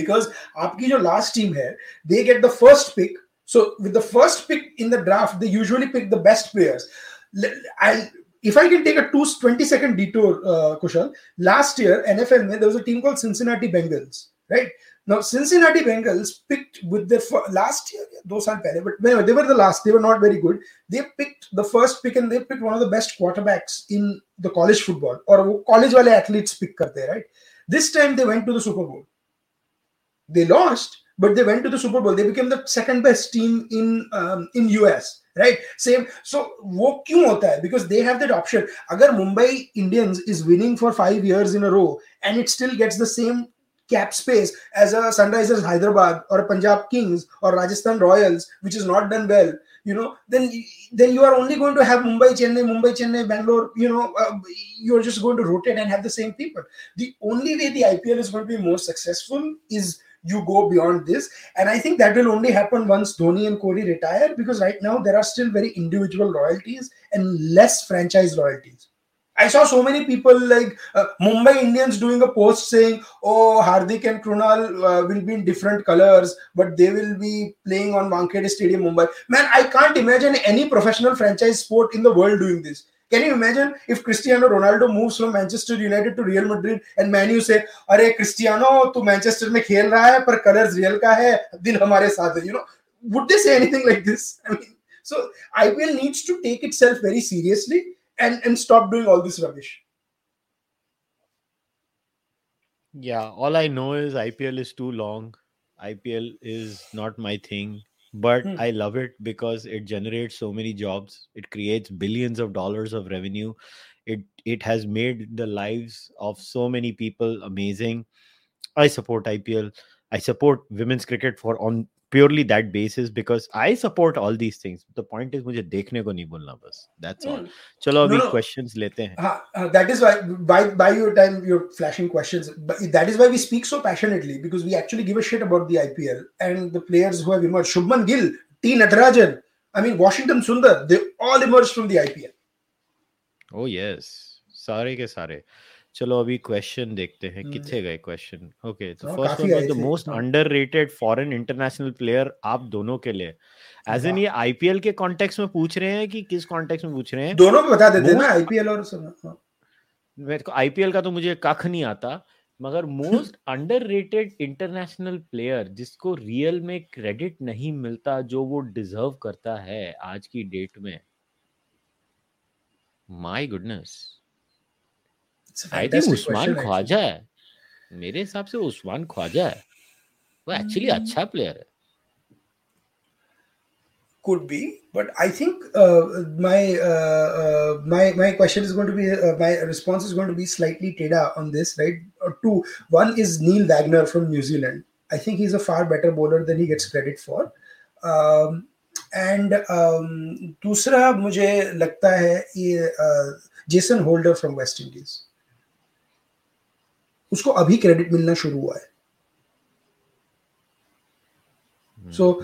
because aapki jo last team hai, they get the first pick. So with the first pick in the draft, they usually pick the best players. I'll, if I can take a two, twenty second detour, uh, Kushal, last year, N F L, mein, there was a team called Cincinnati Bengals, right? Now, Cincinnati Bengals picked with their first, last year, two years ago, but anyway, they were the last, they were not very good. They picked the first pick and they picked one of the best quarterbacks in the college football, or college wale athletes pick karte, right? This time they went to the Super Bowl. They lost, but they went to the Super Bowl. They became the second best team in um, in U S, right? Same. So, wo kyun hota hai? Because they have that option. Agar Mumbai Indians is winning for five years in a row and it still gets the same cap space as a Sunrisers Hyderabad or a Punjab Kings or Rajasthan Royals, which is not done well, you know, then, then you are only going to have Mumbai, Chennai, Mumbai, Chennai, Bangalore, you know, uh, you're just going to rotate and have the same people. The only way the I P L is going to be more successful is you go beyond this. And I think that will only happen once Dhoni and Kohli retire, because right now there are still very individual loyalties and less franchise loyalties. I saw so many people like uh, Mumbai Indians doing a post saying, oh, Hardik and Krunal uh, will be in different colors, but they will be playing on Wankhede Stadium, Mumbai. Man, I can't imagine any professional franchise sport in the world doing this. Can you imagine if Cristiano Ronaldo moves from Manchester United to Real Madrid and Man U say, "Arey Cristiano, tu Manchester mein khel raha hai, par colors Real ka hai, dil hamare saath hai." You know, would they say anything like this? I mean, so I P L needs to take itself very seriously and, and stop doing all this rubbish. Yeah, all I know is I P L is too long. I P L is not my thing. But hmm. I love it because it generates so many jobs. It creates billions of dollars of revenue. It it has made the lives of so many people amazing. I support I P L. I support women's cricket for on purely that basis because I support all these things. The point is, mujhe dekhne ko nahi bolna bas. That's all. Chalo, abhi no, no. questions lete hain. Uh, uh, that is why, by, by your time, you're flashing questions. But that is why we speak so passionately, because we actually give a shit about the I P L and the players who have emerged. Shubman Gill, T. Natarajan, I mean, Washington Sundar, they all emerged from the I P L. Oh, yes. Sare ke sare. Chalo, abhi question dekhte hain. Kithe gaye question? Okay, the no, first one was the most no. underrated foreign international player आप दोनों के लिए. As in ये I P L के context में पूछ रहे हैं कि किस context में पूछ रहे हैं? दोनों बता देते ना I P L और सब. मेरे को I P L का तो मुझे कख नहीं आता. मगर most underrated international player जिसको real में credit नहीं मिलता जो वो deserve करता है आज की date में. My goodness. I think Usman Khawaja है. मेरे हिसाब से Usman Khawaja है. वो actually अच्छा player है. Could be, but I think uh, my uh, uh, my my question is going to be uh, my response is going to be slightly teda on this, right? Or two. One is Neil Wagner from New Zealand. I think he's a far better bowler than he gets credit for. Um, and um, दूसरा मुझे लगता है ये Jason Holder from West Indies. उसको अभी credit मिलना शुरू हुआ है. So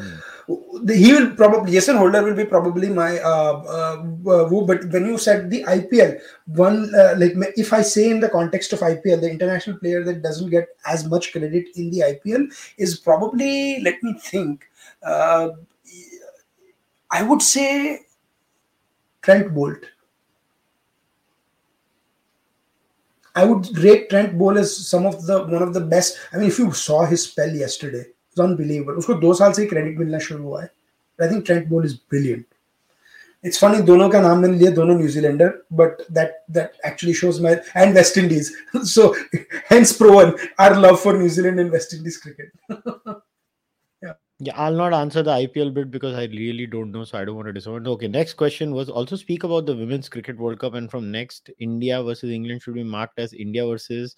he will probably Jason Holder will be probably my uh, uh, who, but when you said the I P L one uh, like if I say in the context of I P L the international player that doesn't get as much credit in the I P L is probably let me think uh, I would say Trent Bolt. I would rate Trent Bolt as some of the one of the best. I mean, if you saw his spell yesterday, it was unbelievable. उसको दो साल से credit मिलना शुरू हुआ है. I think Trent Bolt is brilliant. It's funny, दोनों का नाम मैंने लिया दोनों New Zealander, but that that actually shows my and West Indies. So hence proven our love for New Zealand and West Indies cricket. yeah. Yeah, I'll not answer the I P L bit because I really don't know, so I don't want to disappoint. Okay, next question was also speak about the Women's Cricket World Cup, and from next, India versus England should be marked as India versus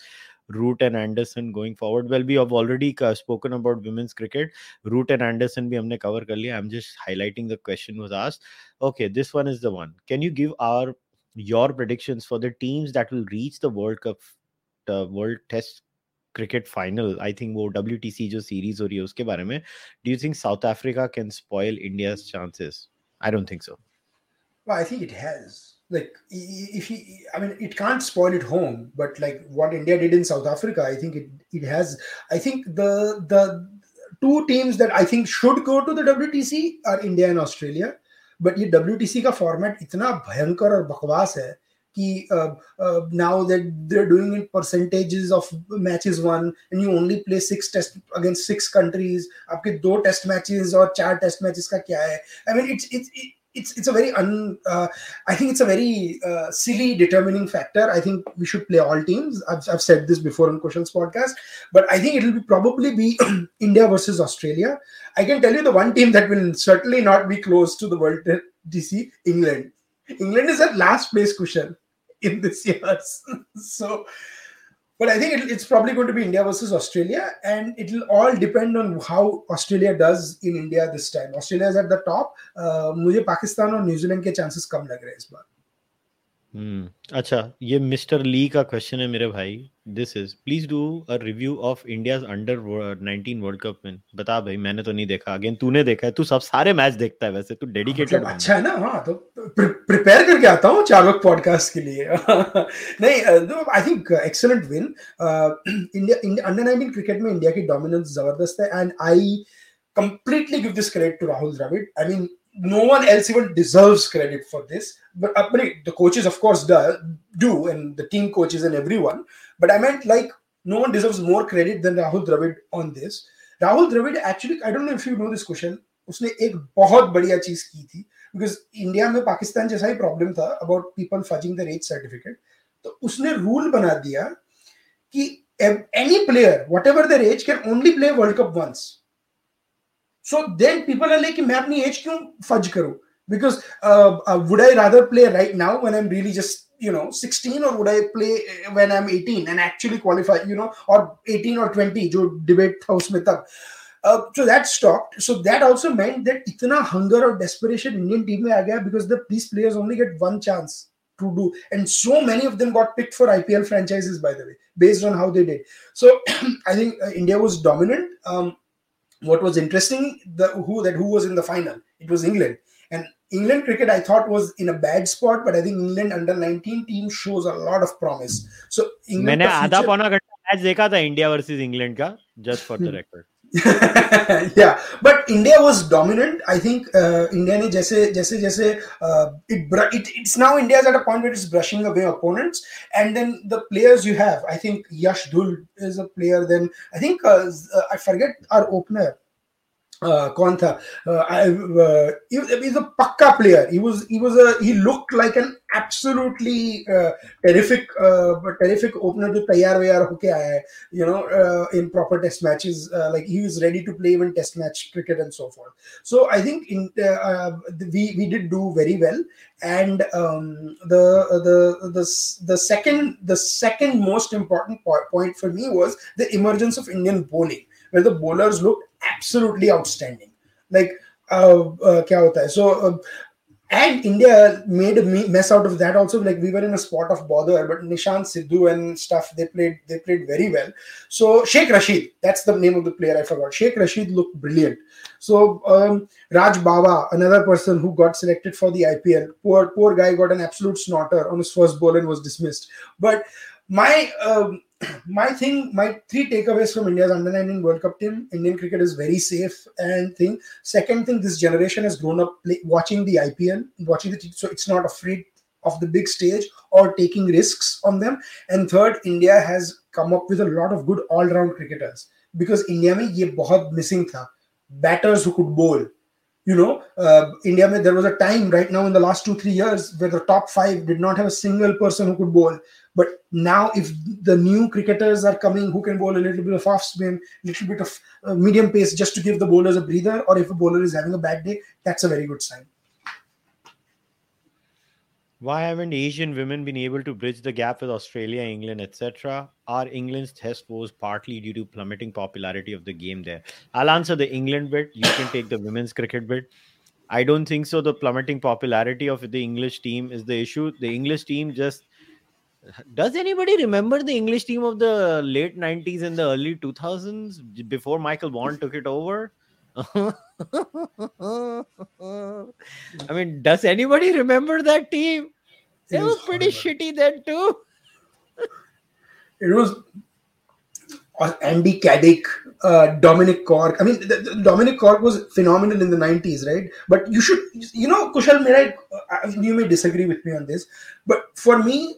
Root and Anderson going forward. Well, we have already uh, spoken about women's cricket. Root and Anderson bhi humne cover kar liya. I'm just highlighting the question was asked. Okay, this one is the one. Can you give our your predictions for the teams that will reach the World Cup, the World Test Cricket Final? I think wo W T C jo series ho rahi hai uske bare mein. Do you think South Africa can spoil India's chances? I don't think so. Well, I think it has. Like, if he, I mean, it can't spoil it home, but like what India did in South Africa, I think it, it has. I think the the two teams that I think should go to the W T C are India and Australia. But this W T C ka format itna bhayankar aur bakwas hai ki uh, uh, now that they're doing it percentages of matches won, and you only play six test against six countries. Aapke do test matches aur char test matches ka kya hai? I mean, it's it's. It, It's it's a very un. Uh, I think it's a very uh, silly determining factor. I think we should play all teams. I've I've said this before on Kushal's podcast, but I think it'll be probably be India versus Australia. I can tell you the one team that will certainly not be close to the World D C, England. England is at last place, Kushal, in this year's. So, but I think it's probably going to be India versus Australia, and it'll all depend on how Australia does in India this time. Australia is at the top. Uh, मुझे पाकिस्तान और New Zealand के chances कम लग रहे हैं इस बार. Hmm. अच्छा, ये Mister Lee का question है मेरे भाई. This is please do a review of India's under nineteen World Cup win. बता भाई, मैंने तो नहीं देखा. Again, तूने देखा है. तू सब सारे match देखता है वैसे. तू dedicated. अच्छा है ना, हाँ तो prepare करके आता हूँ चार्वक podcast के लिए. नहीं, I think excellent win. India under nineteen cricket में इंडिया की dominance जबरदस्त है, and I completely give this credit to Rahul Dravid. I mean, no one else even deserves credit for this. But the coaches, of course, do, and the team coaches and everyone. But I meant like no one deserves more credit than Rahul Dravid on this. Rahul Dravid actually, I don't know if you know this question, उसने एक बहुत बढ़िया चीज की थी, because India में Pakistan जैसा ही problem था about people fudging their age certificate. तो उसने rule बना दिया कि any player, whatever their age, can only play World Cup once. So then people are like, मैं अपनी age क्यों fudge करूं? Because uh, uh, would I rather play right now when I'm really just, you know, sixteen, or would I play when I'm eighteen and actually qualify, you know, or eighteen or twenty, जो debate था उसमें तब. Uh, so that stopped. So that also meant that इतना hunger or desperation Indian team में आ गया, because the, these players only get one chance to do. And so many of them got picked for I P L franchises, by the way, based on how they did. So I think uh, India was dominant. Um, what was interesting, the who that who was in the final? It was England. And England cricket, I thought, was in a bad spot, but I think England under nineteen team shows a lot of promise. So England. मैंने आधा पौना घंटा match देखा था India versus England का, just for the record. Yeah, but India was dominant. I think uh, India ने जैसे जैसे जैसे uh, it, it it's now India's at a point where it's brushing away opponents, and then the players you have. I think Yash Dhul is a player. Then I think uh, I forget our opener. Uh, kaun tha? Uh, I, uh, he, he's a pakka player. He was, he was a, he looked like an absolutely uh, terrific, uh, terrific opener to taiyar waiyar hoke aaya hai, you know, uh, in proper test matches. Uh, like he was ready to play even test match cricket and so forth. So I think in, uh, uh, we we did do very well. And um, the, the the the second the second most important point for me was the emergence of Indian bowling, where the bowlers looked absolutely outstanding. Like, uh, uh, kya hota hai? So, uh, and India made a mess out of that also. Like, we were in a spot of bother, but Nishant Sidhu and stuff, they played they played very well. So, Sheikh Rashid, that's the name of the player, I forgot. Sheikh Rashid looked brilliant. So, um, Raj Baba, another person who got selected for the I P L. Poor, poor guy got an absolute snorter on his first ball and was dismissed. But my... Um, My thing, my three takeaways from India's under nineteen World Cup team: Indian cricket is very safe, and thing. Second thing, this generation has grown up play, watching the I P L, watching the so it's not afraid of the big stage or taking risks on them. And third, India has come up with a lot of good all-round cricketers, because India mein ye bahut missing tha. Batters who could bowl. You know, uh, India, mein, there was a time right now in the last two, three years where the top five did not have a single person who could bowl. But now if the new cricketers are coming who can bowl a little bit of off spin, a little bit of uh, medium pace just to give the bowlers a breather, or if a bowler is having a bad day, that's a very good sign. Why haven't Asian women been able to bridge the gap with Australia, England, et cetera? Are England's test woes partly due to plummeting popularity of the game there? I'll answer the England bit. You can take the women's cricket bit. I don't think so. The plummeting popularity of the English team is the issue. The English team just... Does anybody remember the English team of the late nineties and the early two thousands before Michael Vaughan took it over? I mean, does anybody remember that team? They it were pretty horrible. Shitty then too. It was Andy Caddick, uh, Dominic Cork. I mean, the, the Dominic Cork was phenomenal in the nineties, right? But you should, you know, Kushal Mehra, I mean, you may disagree with me on this, but for me,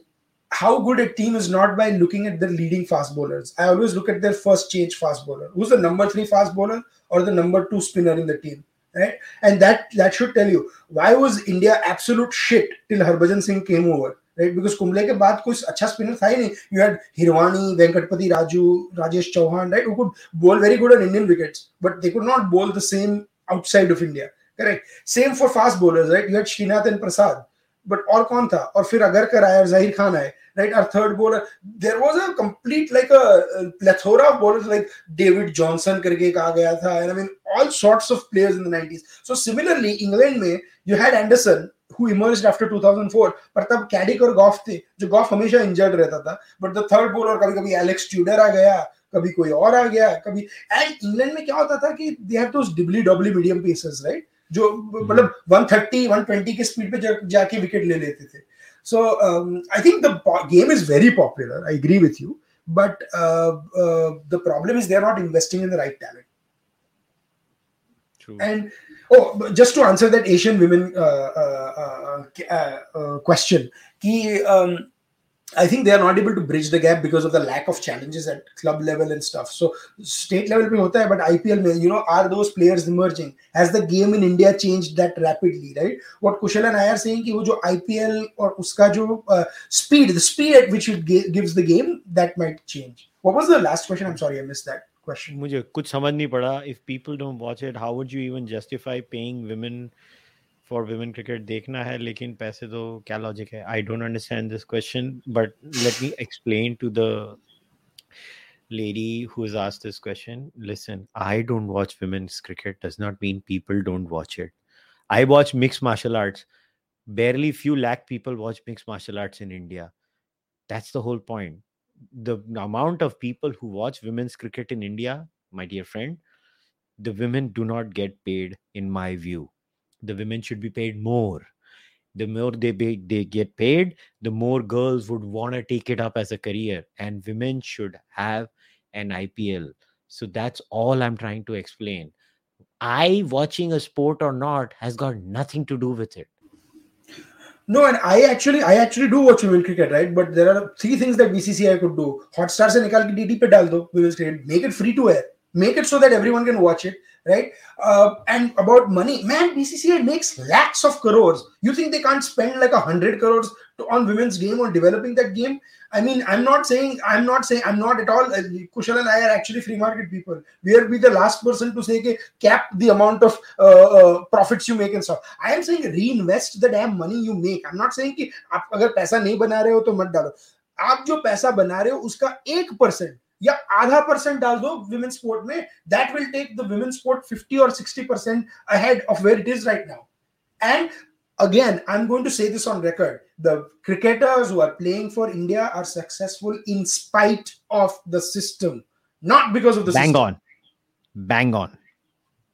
how good a team is not by looking at their leading fast bowlers. I always look at their first change fast bowler. Who's the number three fast bowler or the number two spinner in the team, right? And that that should tell you why was India absolute shit till Harbhajan Singh came over, right? Because Kumble ke baad koi acha spinner tha hi nahi. You had Hirwani, Venkatpati Raju, Rajesh Chauhan, right? Who could bowl very good on Indian wickets, but they could not bowl the same outside of India, correct? Same for fast bowlers, right? You had Srinath and Prasad, but aur kaun tha? Aur fir Agarkar aaya, Zahir Khan aaya. Right, our third bowler. There was a complete like a, a plethora of bowlers like David Johnson karke ka gaya tha, and I mean all sorts of players in the nineties. So similarly, England mein you had Anderson who emerged after two thousand four. But tab Caddick aur Goff the, jo Goff hamesha injured rehta tha. But the third bowler kabhi kabhi Alex Tudor aa gaya, kabhi koi aur aa gaya, kabhi. And England mein kya hota tha ki they had those dibbly doubly medium pacers, right? Jo matlab one thirty, one twenty ke speed pe ja ke wicket le lete the. So, um, I think the po- game is very popular. I agree with you. But uh, uh, the problem is they're not investing in the right talent. True. And, oh, just to answer that Asian women uh, uh, uh, uh, question, ki, um, I think they are not able to bridge the gap because of the lack of challenges at club level and stuff. So, state level pe hota hai, but I P L, mein, you know, are those players emerging? Has the game in India changed that rapidly, right? What Kushal and I are saying, ki wo jo I P L aur uska jo uh, speed, the speed at which it ga- gives the game, that might change. What was the last question? I'm sorry, I missed that question. Mujhe kuch samajh nahi pada. If people don't watch it, how would you even justify paying women for women cricket dekhna hai, lekin paise to kya logic hai? I don't understand this question, but let me explain to the lady who has asked this question. Listen, I don't watch women's cricket does not mean people don't watch it. I watch mixed martial arts. Barely few lakh people watch mixed martial arts in India. That's the whole point. The amount of people who watch women's cricket in India, my dear friend, the women do not get paid in my view. The women should be paid more. The more they be, they get paid, the more girls would want to take it up as a career. And women should have an I P L. So that's all I'm trying to explain. I watching a sport or not has got nothing to do with it. No, and I actually I actually do watch women cricket, right? But there are three things that B C C I could do. Hotstar se nikal ke D D pe dal do women's cricket. Make it free to air. Make it so that everyone can watch it, right? Uh, and about money, man, B C C I makes lakhs of crores. You think they can't spend like a hundred crores to, on women's game or developing that game? I mean, I'm not saying, I'm not saying, I'm not at all. Uh, Kushal and I are actually free market people. We are be the last person to say, okay, cap the amount of uh, uh, profits you make and stuff. I am saying reinvest the damn money you make. I'm not saying ki aap agar paisa nahi bana rahe ho to mat dalo. Aap jo paisa bana rahe ho, uska one percent. Yeah, aadha percent dal do women's sport mein, that will take the women's sport fifty or sixty percent ahead of where it is right now. And again, I'm going to say this on record. The cricketers who are playing for India are successful in spite of the system, not because of the Bang system. Bang on. Bang on.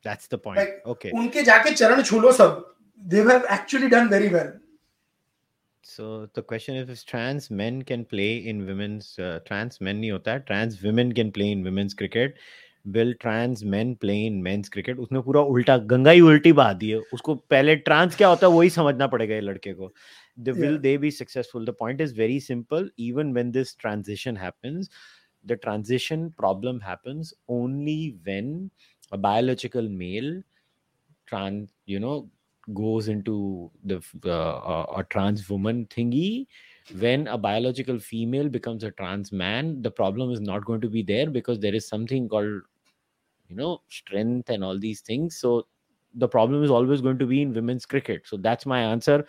That's the point. Like, okay. Unke jaake charan chulo sab. They have actually done very well. So the question is, if trans men can play in women's, uh, trans men nahi hota, trans women can play in women's cricket, will trans men play in men's cricket? Usne pura ulta, ganga hi ulti baat di hai. Usko pehle trans kya hota hai, wohi samajhna padega ye ladke ko. The, yeah. Will they be successful? The point is very simple. Even when this transition happens, the transition problem happens only when a biological male trans, you know, goes into the uh, a, a trans woman thingy. When a biological female becomes a trans man, the problem is not going to be there because there is something called, you know, strength and all these things. So the problem is always going to be in women's cricket. So that's my answer.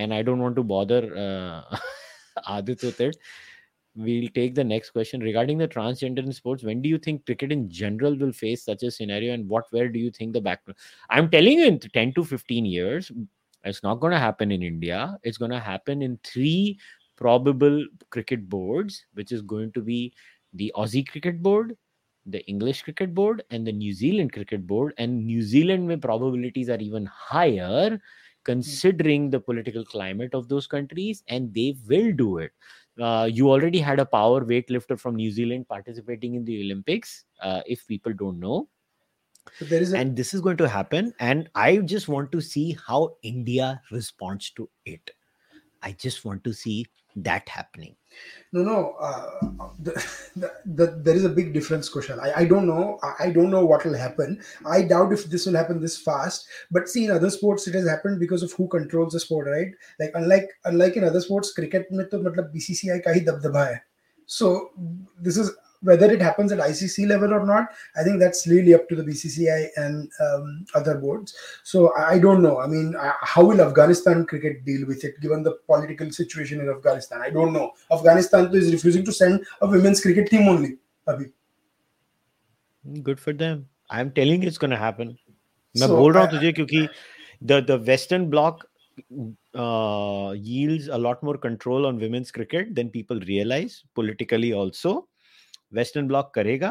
and I don't want to bother uh, Adit with it. We'll take the next question. Regarding the transgender in sports, when do you think cricket in general will face such a scenario, and what, where do you think the background? I'm telling you, in ten to fifteen years, it's not going to happen in India. It's going to happen in three probable cricket boards, which is going to be the Aussie Cricket Board, the English Cricket Board, and the New Zealand Cricket Board. And New Zealand mein probabilities are even higher, considering the political climate of those countries, and they will do it. Uh, you already had a power weightlifter from New Zealand participating in the Olympics, uh, if people don't know. So there is a- and this is going to happen. And I just want to see how India responds to it. I just want to see that happening. No, no. Uh, the, the, the, there is a big difference, Kushal. I, I don't know. I, I don't know what will happen. I doubt if this will happen this fast. But see, in other sports, it has happened because of who controls the sport, right? Like unlike unlike in other sports, cricket mein toh matlab B C C I ka hi dabdaba hai. So this is whether it happens at I C C level or not. I think that's really up to the B C C I and um, other boards. So I don't know. I mean, how will Afghanistan cricket deal with it, given the political situation in Afghanistan? I don't know. Afghanistan is refusing to send a women's cricket team only. Abhi. Good for them. I'm telling you, it's going to happen. I'm saying this because the the Western bloc uh, yields a lot more control on women's cricket than people realize, politically also. Western block करेगा.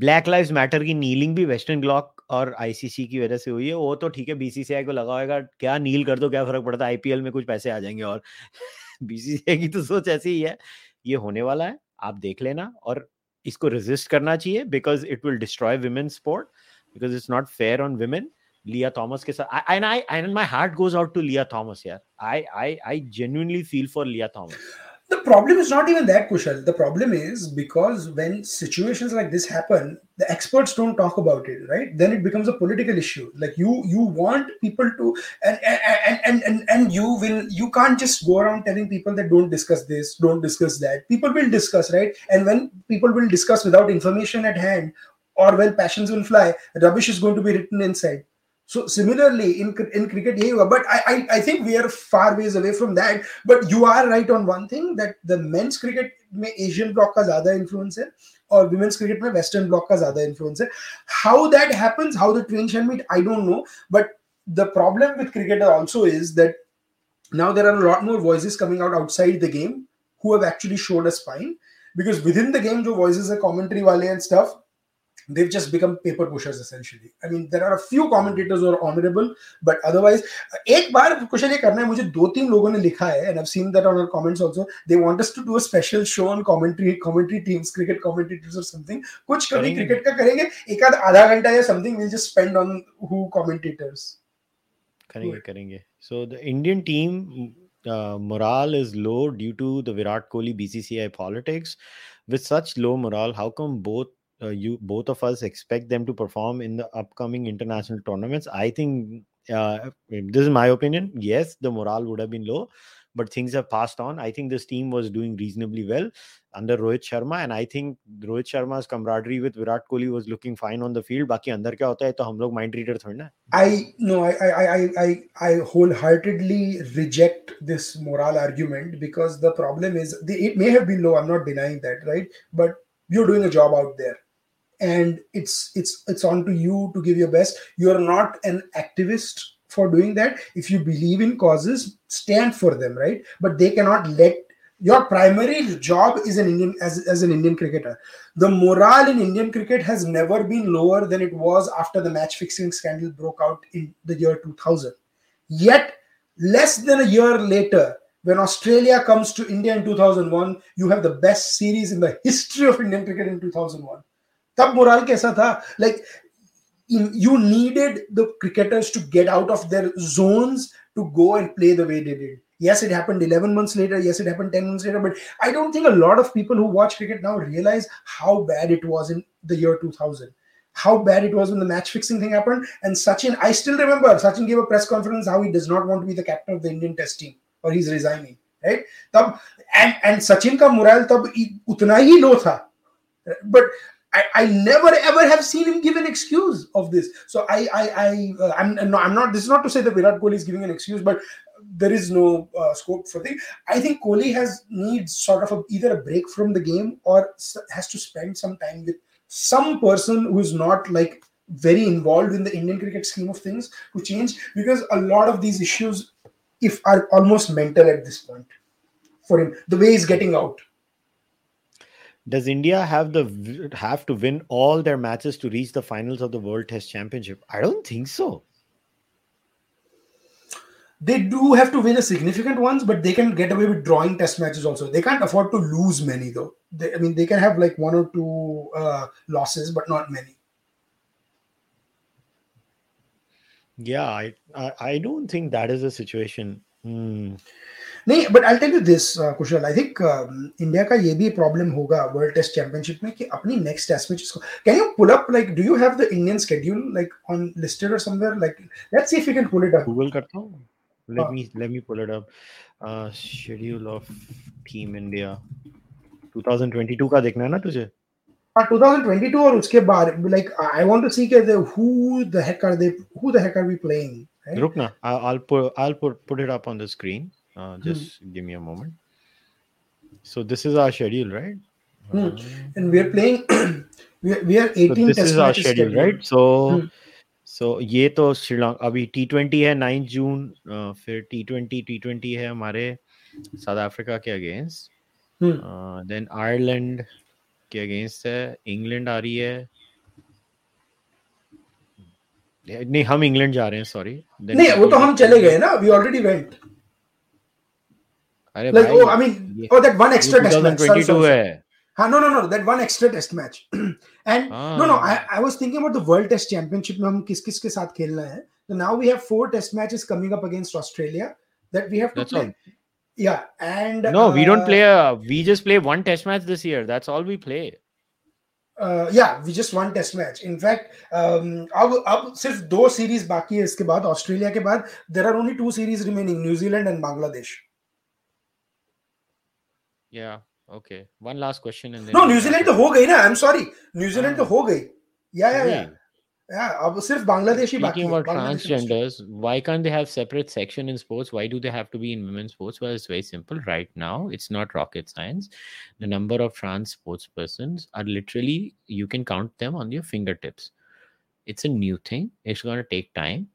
Black lives matter की kneeling भी western block और ICC की वजह से हुई है. वो तो ठीक है, बीसीसीआई को लगा होगा क्या नील कर दो, क्या फर्क पड़ता है, आईपीएल में कुछ पैसे आ जाएंगे, और बीसीसीआई की तो सोच ऐसी ही है. ये होने वाला है, आप देख लेना, और इसको रेजिस्ट करना चाहिए because it will destroy women sport, because it's not fair on women. Lia Thomas के साथ, and I and my heart goes out to Lia Thomas यार. I I I genuinely feel for Lia Thomas. The problem is not even that, Kushal. The problem is because when situations like this happen, the experts don't talk about it, right? Then it becomes a political issue. Like you, you want people to, and and and and, and you will, you can't just go around telling people that don't discuss this, don't discuss that. People will discuss, right? And when people will discuss without information at hand, or when passions will fly, rubbish is going to be written inside. So similarly in in cricket, but I, I I think we are far ways away from that. But you are right on one thing, that the men's cricket में Asian bloc का ज़्यादा influence है और women's cricket में Western bloc का ज़्यादा influence है. How that happens, how the twain shall meet, I don't know. But the problem with cricket also is that now there are a lot more voices coming out outside the game who have actually showed a spine, because within the game, जो voices are commentary वाले and stuff, they've just become paper pushers essentially. I mean, there are a few commentators who are honorable, but otherwise, एक बार question ये करना है मुझे, दो तीन लोगों ने लिखा है, and I've seen that on our comments also. They want us to do a special show on commentary, commentary teams, cricket commentators or something. कुछ कभी क्रिकेट का करेंगे, एक आध आधा घंटा या something. We'll just spend on who commentators. करेंगे करेंगे. So the Indian team uh, morale is low due to the Virat Kohli B C C I politics. With such low morale, how come both? Uh, you both of us expect them to perform in the upcoming international tournaments? I think uh, this is my opinion. Yes, the morale would have been low, but things have passed on. I think this team was doing reasonably well under Rohit Sharma, and I think Rohit Sharma's camaraderie with Virat Kohli was looking fine on the field. Baaki andar kya hota hai to hum log mind reader thodi na. I no, I I I I I wholeheartedly reject this morale argument, because the problem is the, it may have been low. I'm not denying that, right? But you're doing a job out there, and it's it's it's on to you to give your best. You're not an activist for doing that. If you believe in causes, stand for them, right? But they cannot let your primary job is an Indian as, as an Indian cricketer. The morale in Indian cricket has never been lower than it was after the match fixing scandal broke out in the year two thousand. Yet less than a year later, when Australia comes to India in two thousand one, you have the best series in the history of Indian cricket in two thousand one. Tab morale kaisa tha? Like, you needed the cricketers to get out of their zones to go and play the way they did. Yes, it happened eleven months later. Yes, it happened ten months later. But I don't think a lot of people who watch cricket now realize how bad it was in the year two thousand. How bad it was when the match-fixing thing happened. And Sachin, I still remember, Sachin gave a press conference how he does not want to be the captain of the Indian Test team, or he's resigning, right? Tab, and, and Sachin ka morale tab utna hi low tha. But I, I never ever have seen him give an excuse of this. So I, I, I uh, I'm, no, I'm not, this is not to say that Virat Kohli is giving an excuse, but there is no uh, scope for things. I think Kohli has needs sort of a, either a break from the game or has to spend some time with some person who is not like very involved in the Indian cricket scheme of things to change, because a lot of these issues if are almost mental at this point for him, the way he's getting out. Does India have the have to win all their matches to reach the finals of the World Test Championship? I don't think so. They do have to win a significant ones, but they can get away with drawing test matches also. They can't afford to lose many though. They, I mean, they can have like one or two uh, losses, but not many. Yeah, I, I, I don't think that is the situation. Mm. नहीं, but I'll tell you this, uh, Kushal. I think uh, India का ये भी problem होगा World Test Championship में कि अपनी next test matches को. Can you pull up like? Do you have the Indian schedule like on listed or somewhere? Like, let's see if we can pull it up. Google करता हूँ. Let uh, me let me pull it up. Uh, schedule of Team India. twenty twenty-two का देखना है ना तुझे? हाँ, twenty twenty-two और उसके बाद like I want to see कि who the heck are they? Who the heck are we playing? Right? रुकना. I'll put I'll put put it up on the screen. Uh, just hmm. give me a moment. So this is our schedule, right? Hmm. Uh, and we are playing. we are, we are eighteen. So this test is our schedule, schedule, right? So, hmm. so ये तो Sri Lanka. अभी T twenty है ninth of June. Uh, फिर T twenty T twenty है हमारे South Africa के against. Hmm. Uh, then Ireland के against है. England आ रही है. नहीं हम England जा रहे हैं. Sorry. Then नहीं वो तो हम चले गए ना. We already went. Like, oh, I mean, oh, that one extra test match. Sorry, sorry. Ha, no, no, no, that one extra test match. And ah. no, no, I, I was thinking about the World Test Championship. में हम किस किस के साथ खेलना है? So now we have four test matches coming up against Australia that we have to That's play. All. Yeah, and no, uh, we don't play. A, we just play one test match this year. That's all we play. Uh, yeah, we just won test match. In fact, um, ab, ab सिर्फ दो series बाकी है इसके बाद Australia के बाद. There are only two series remaining: New Zealand and Bangladesh. Yeah, okay. One last question. And then no, New Zealand to ho gayi na. I'm sorry. New Zealand to ho gayi. Yeah, yeah, yeah. Yeah, ab sirf Bangladesh hi baaki hai. Speaking about transgenders, why can't they have separate section in sports? Why do they have to be in women's sports? Well, it's very simple. Right now, it's not rocket science. The number of trans sports persons are literally, you can count them on your fingertips. It's a new thing. It's going to take time.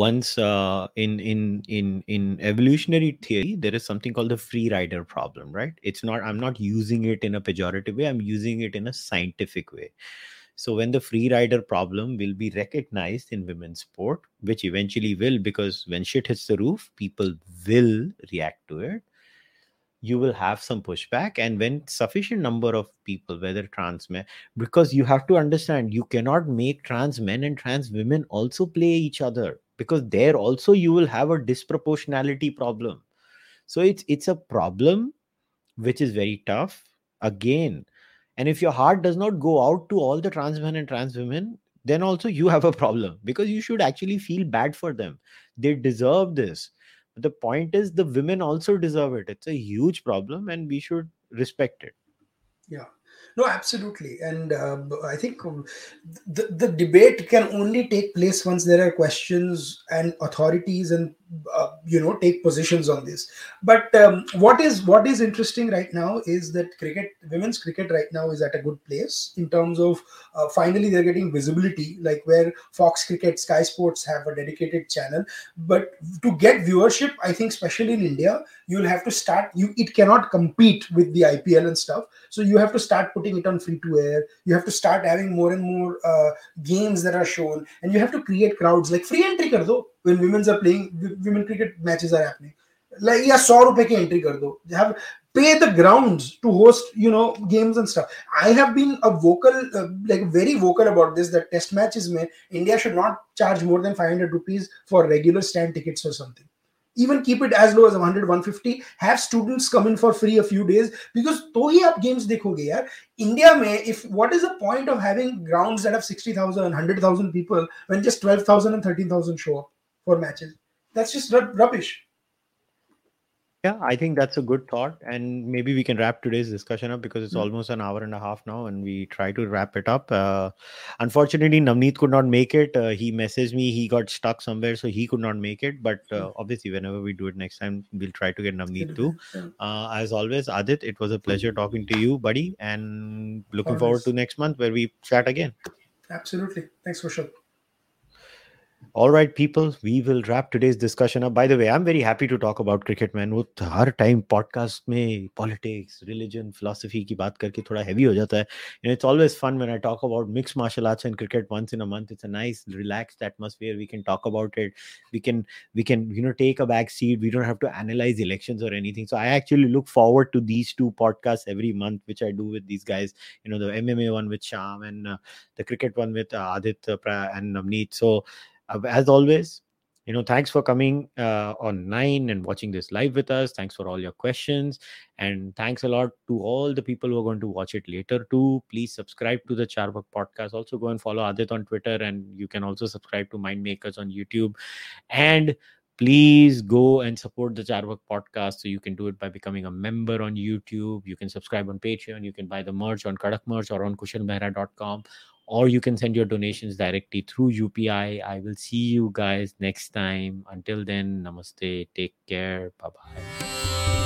Once uh, in in in in evolutionary theory, there is something called the free rider problem, right? It's not, I'm not using it in a pejorative way. I'm using it in a scientific way. So when the free rider problem will be recognized in women's sport, which eventually will, because when shit hits the roof, people will react to it. You will have some pushback. And when sufficient number of people, whether trans men, because you have to understand, you cannot make trans men and trans women also play each other. Because there also you will have a disproportionality problem. So it's it's a problem which is very tough again. And if your heart does not go out to all the trans men and trans women, then also you have a problem, because you should actually feel bad for them. They deserve this. But the point is the women also deserve it. It's a huge problem and we should respect it. Yeah. No, absolutely. And uh, I think the, the debate can only take place once there are questions and authorities and, uh, you know, take positions on this. But um, what is what is interesting right now is that cricket, women's cricket right now is at a good place in terms of uh, finally they're getting visibility, like where Fox Cricket, Sky Sports have a dedicated channel. But to get viewership, I think, especially in India, you'll have to start, you it cannot compete with the I P L and stuff. So you have to start putting it on free to air. You have to start having more and more uh, games that are shown, and you have to create crowds. Like free entry kar do when women's are playing, women cricket matches are happening. Like yeah, one hundred rupees ki entry kar do. You have pay the grounds to host, you know, games and stuff. I have been a vocal, uh, like very vocal about this, that test matches mein India should not charge more than five hundred rupees for regular stand tickets or something. Even keep it as low as one hundred, one fifty. Have students come in for free a few days, because toh hi aap games dekhoge yaar. India mein, if what is the point of having grounds that have sixty thousand, one hundred thousand people when just twelve thousand and thirteen thousand show up for matches? That's just rubbish. Yeah, I think that's a good thought. And maybe we can wrap today's discussion up because it's mm-hmm. almost an hour and a half now and we try to wrap it up. Uh, unfortunately, Namneet could not make it. Uh, he messaged me. He got stuck somewhere, so he could not make it. But uh, mm-hmm. obviously, whenever we do it next time, we'll try to get Namneet too. Uh, as always, Adit, it was a pleasure talking to you, buddy. And looking always. forward to next month where we chat again. Absolutely. Thanks, Kushal. All right, people, we will wrap today's discussion up. By the way, I'm very happy to talk about cricket, man. वो हर time podcast में politics, religion, philosophy की बात करके थोड़ा heavy हो जाता है. And it's always fun when I talk about mixed martial arts and cricket once in a month. It's a nice, relaxed atmosphere. We can talk about it. We can, we can, you know, take a back seat. We don't have to analyze elections or anything. So I actually look forward to these two podcasts every month, which I do with these guys. You know, the M M A one with Sham and uh, the cricket one with uh, Adit uh, and Namneet. So as always, you know, thanks for coming uh, online and watching this live with us. Thanks for all your questions. And thanks a lot to all the people who are going to watch it later too. Please subscribe to the Cārvāka podcast. Also go and follow Adit on Twitter. And you can also subscribe to Mind Makers on YouTube. And please go and support the Cārvāka podcast. So you can do it by becoming a member on YouTube. You can subscribe on Patreon. You can buy the merch on Kadak Merch or on kushal mehra dot com. Or you can send your donations directly through U P I. I will see you guys next time. Until then, namaste. Take care. Bye-bye.